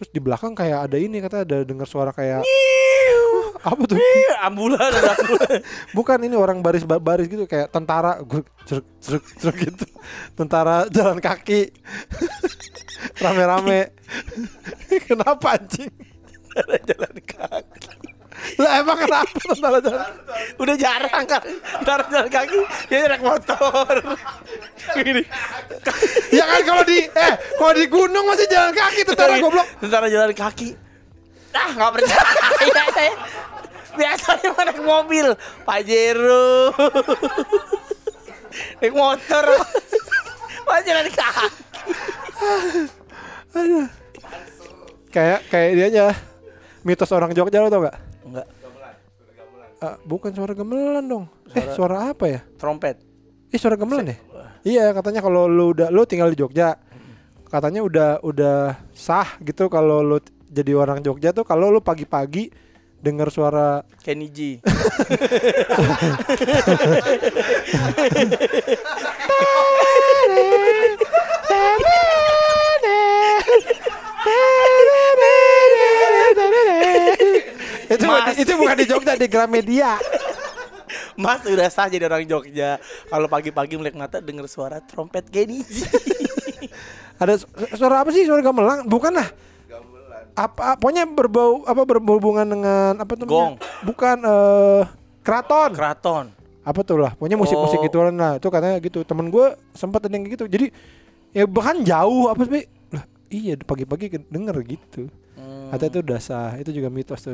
terus di belakang kayak ada ini, kata ada dengar suara kayak apa tuh? Ambulan, ambulan. Bukan, ini orang baris-baris gitu kayak tentara, jeruk gitu. Tentara jalan kaki. Rame-rame. Kenapa anjing? Tentara jalan kaki. Lah emang kenapa tentara jalan kaki? Udah jarang kan tentara jalan kaki, dia naik motor. Gini. Ya kan kalau di gunung masih jalan kaki tentara goblok. Tentara jalan kaki. Ah, nggak percaya saya. Biasanya naik mobil Pajero, naik motor, macam naik kaki. Aduh, kayak dia aja mitos orang Jogja, lo tau nggak? Enggak. Bukan suara gamelan dong. Suara apa ya? Trompet. Suara gamelan deh. Iya, katanya kalau lo tinggal di Jogja, katanya udah sah gitu kalau lo jadi orang Jogja tuh kalau lu pagi-pagi dengar suara Kenny G. Itu bukan di Jogja, di Gramedia. Mas udah sah jadi orang Jogja kalau pagi-pagi melek mata dengar suara trompet Kenny G. Ada suara apa sih? Suara gamelan? Bukan lah. Apa pokoknya berbau apa, berhubungan dengan apa tuh gong, bukan keraton apa tuh lah, pokoknya musik-musik gitu lah. Nah itu katanya gitu, temen gue sempat ada yang gitu, jadi ya bahkan jauh apa sih lah, iya pagi-pagi denger gitu. Katanya itu udah sah, itu juga mitos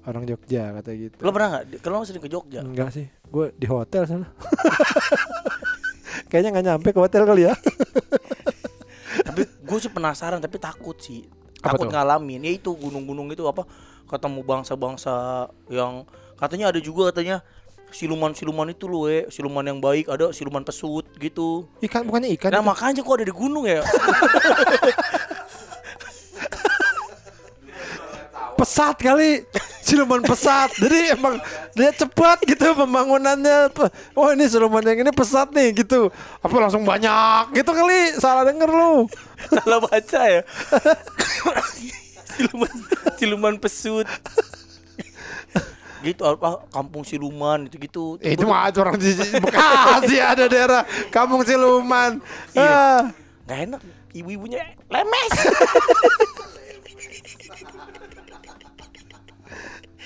orang Jogja katanya gitu. Lo pernah nggak? Kalau lo sering ke Jogja? Enggak sih, gue di hotel sana. Kayaknya nggak nyampe ke hotel kali ya. Tapi gue sih penasaran, tapi takut sih. Takut ngalamin, ya itu gunung-gunung itu apa, ketemu bangsa-bangsa yang katanya ada juga, katanya siluman-siluman itu loh, siluman yang baik, ada siluman pesut gitu. Ikan, bukannya ikan. Nah itu. Makanya kok ada di gunung ya. Pesat kali, siluman pesat. Jadi emang dia cepat gitu pembangunannya. Oh ini siluman yang ini pesat nih gitu. Apa langsung banyak gitu kali, salah denger lu. Salah baca ya. Siluman pesut. Gitu apa, kampung siluman gitu-gitu. Itu mah orang di Bekasi ada daerah kampung siluman. Iya. Gak enak, ibu-ibunya lemes.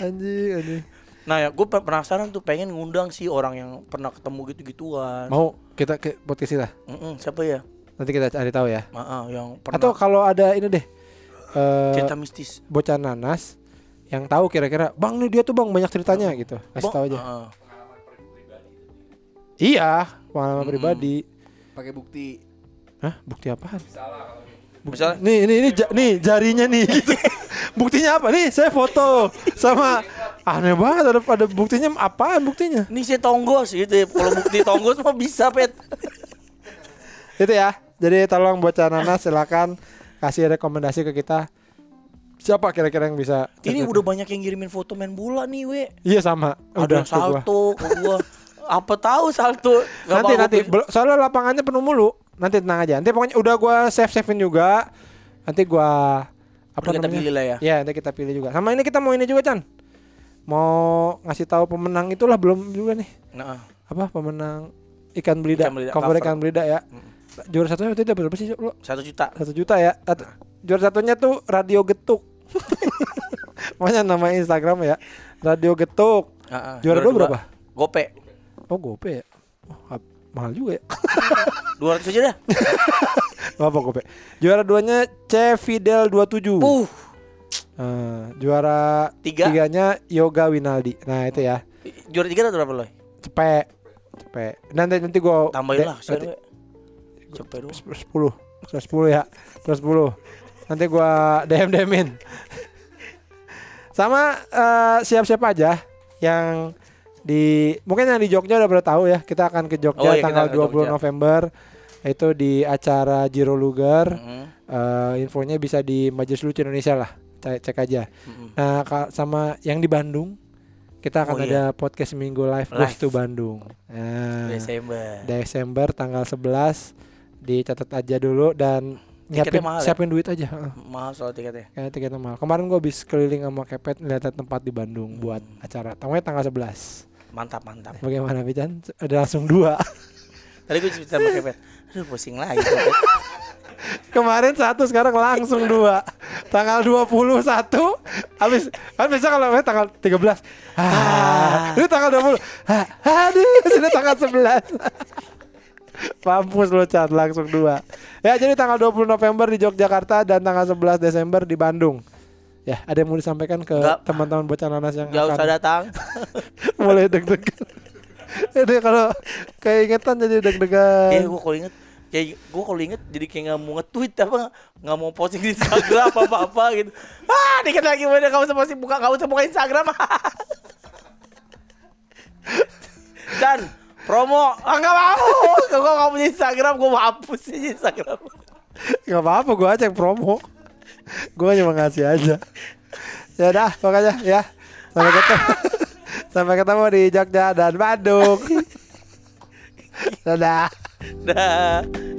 Anjing. Nah ya, gue penasaran tuh, pengen ngundang sih orang yang pernah ketemu gitu-gituan. Mau kita ke podcast kita? Siapa ya? Nanti kita cari tahu ya. Yang pernah. Atau kalau ada ini deh, cerita mistis, bocah nanas yang tahu kira-kira, bang nih dia tuh bang banyak ceritanya gitu. Kasih tahu aja. Iya, pengalaman pribadi. Pakai bukti. Hah? Bukti apaan? Misalnya, nih jarinya nih. Gitu. Buktinya apa? Nih saya foto sama aneh banget, ada buktinya. Apaan buktinya? Nih saya tonggos gitu ya. Kalau bukti tonggos mah bisa, Pet. Itu ya. Jadi tolong bocah nanas silakan kasih rekomendasi ke kita. Siapa kira-kira yang bisa? Ini udah banyak yang ngirimin foto main bola nih, we. Iya sama. Ada yang salto ke gua. Apa tahu salto. Nanti. Soalnya lapangannya penuh mulu. Nanti tenang aja. Nanti pokoknya udah gua save-savein juga. Nanti gua kita pilih lah ya. Iya, nanti kita pilih juga. Sama ini kita mau ini juga, Chan. Mau ngasih tahu pemenang itulah belum juga nih. Nah. Apa pemenang ikan belida? Cover ikan belida ya. Juara satunya itu dapat berapa sih, lo? 1 juta. 1 juta ya. Nah. Juara satunya tuh Radio Getuk. Makanya nama Instagram ya. Radio Getuk. Juara 2 berapa? Gope. Oh, Gope ya. Oh, mahal juga ya. 200 aja dah. Gak apa Gope. Juara 2-nya C Fidel 27. Juara 3-nya Yoga Winaldi. Nah itu ya. Juara 3 atau berapa loh? Cepe. Nanti gue tambahin lah. Cepe dulu. 10 ya. 10. Nanti gue DM-in. Sama siap-siap aja yang di mungkin yang di Jogja udah pada tahu ya, kita akan ke Jogja tanggal 20 November itu di acara Giro Luger. Infonya bisa di Majelis Lucu Indonesia lah, cek aja. Nah, sama yang di Bandung kita akan ada podcast Minggu Live Boost to Bandung. Nah, Desember tanggal 11 dicatat aja dulu dan siapin duit aja. Mahal soal tiketnya. Kayaknya tiketnya mahal. Kemarin gue habis keliling sama Kepet ngeliat tempat di Bandung buat acara. Tanggalnya tanggal 11. Mantap. Bagaimana Bican? Ada langsung 2. Tadi gue cerita sama Kepet. Aduh pusing lagi. Kemarin 1 sekarang langsung 2. Tanggal 21 habis kan biasa kalau tanggal 13. Ini tanggal 20. Aduh, ini tanggal 11. Mampus lo Chan, langsung 2. Ya, jadi tanggal 20 November di Yogyakarta dan tanggal 11 Desember di Bandung. Ya, ada yang mau disampaikan ke teman-teman Bocah Nanas yang akan usah datang. Mulai deg-degan. Ini kalau keingetan jadi deg-degan. Gue kalau inget jadi kayak nggak mau nge-tweet apa, nggak mau posting di Instagram apa gitu. Dikit lagi udah nggak usah posting, nggak usah buka Instagram. Dan promo, nggak mau. Gue nggak punya Instagram, gue mau hapus aja Instagram. Nggak apa-apa, gue aja yang promo. Gue cuma ngasih aja. Ya dah, makanya ya. Sampai ketemu. Sampai ketemu di Jogja dan Bandung. Dadah. Dah.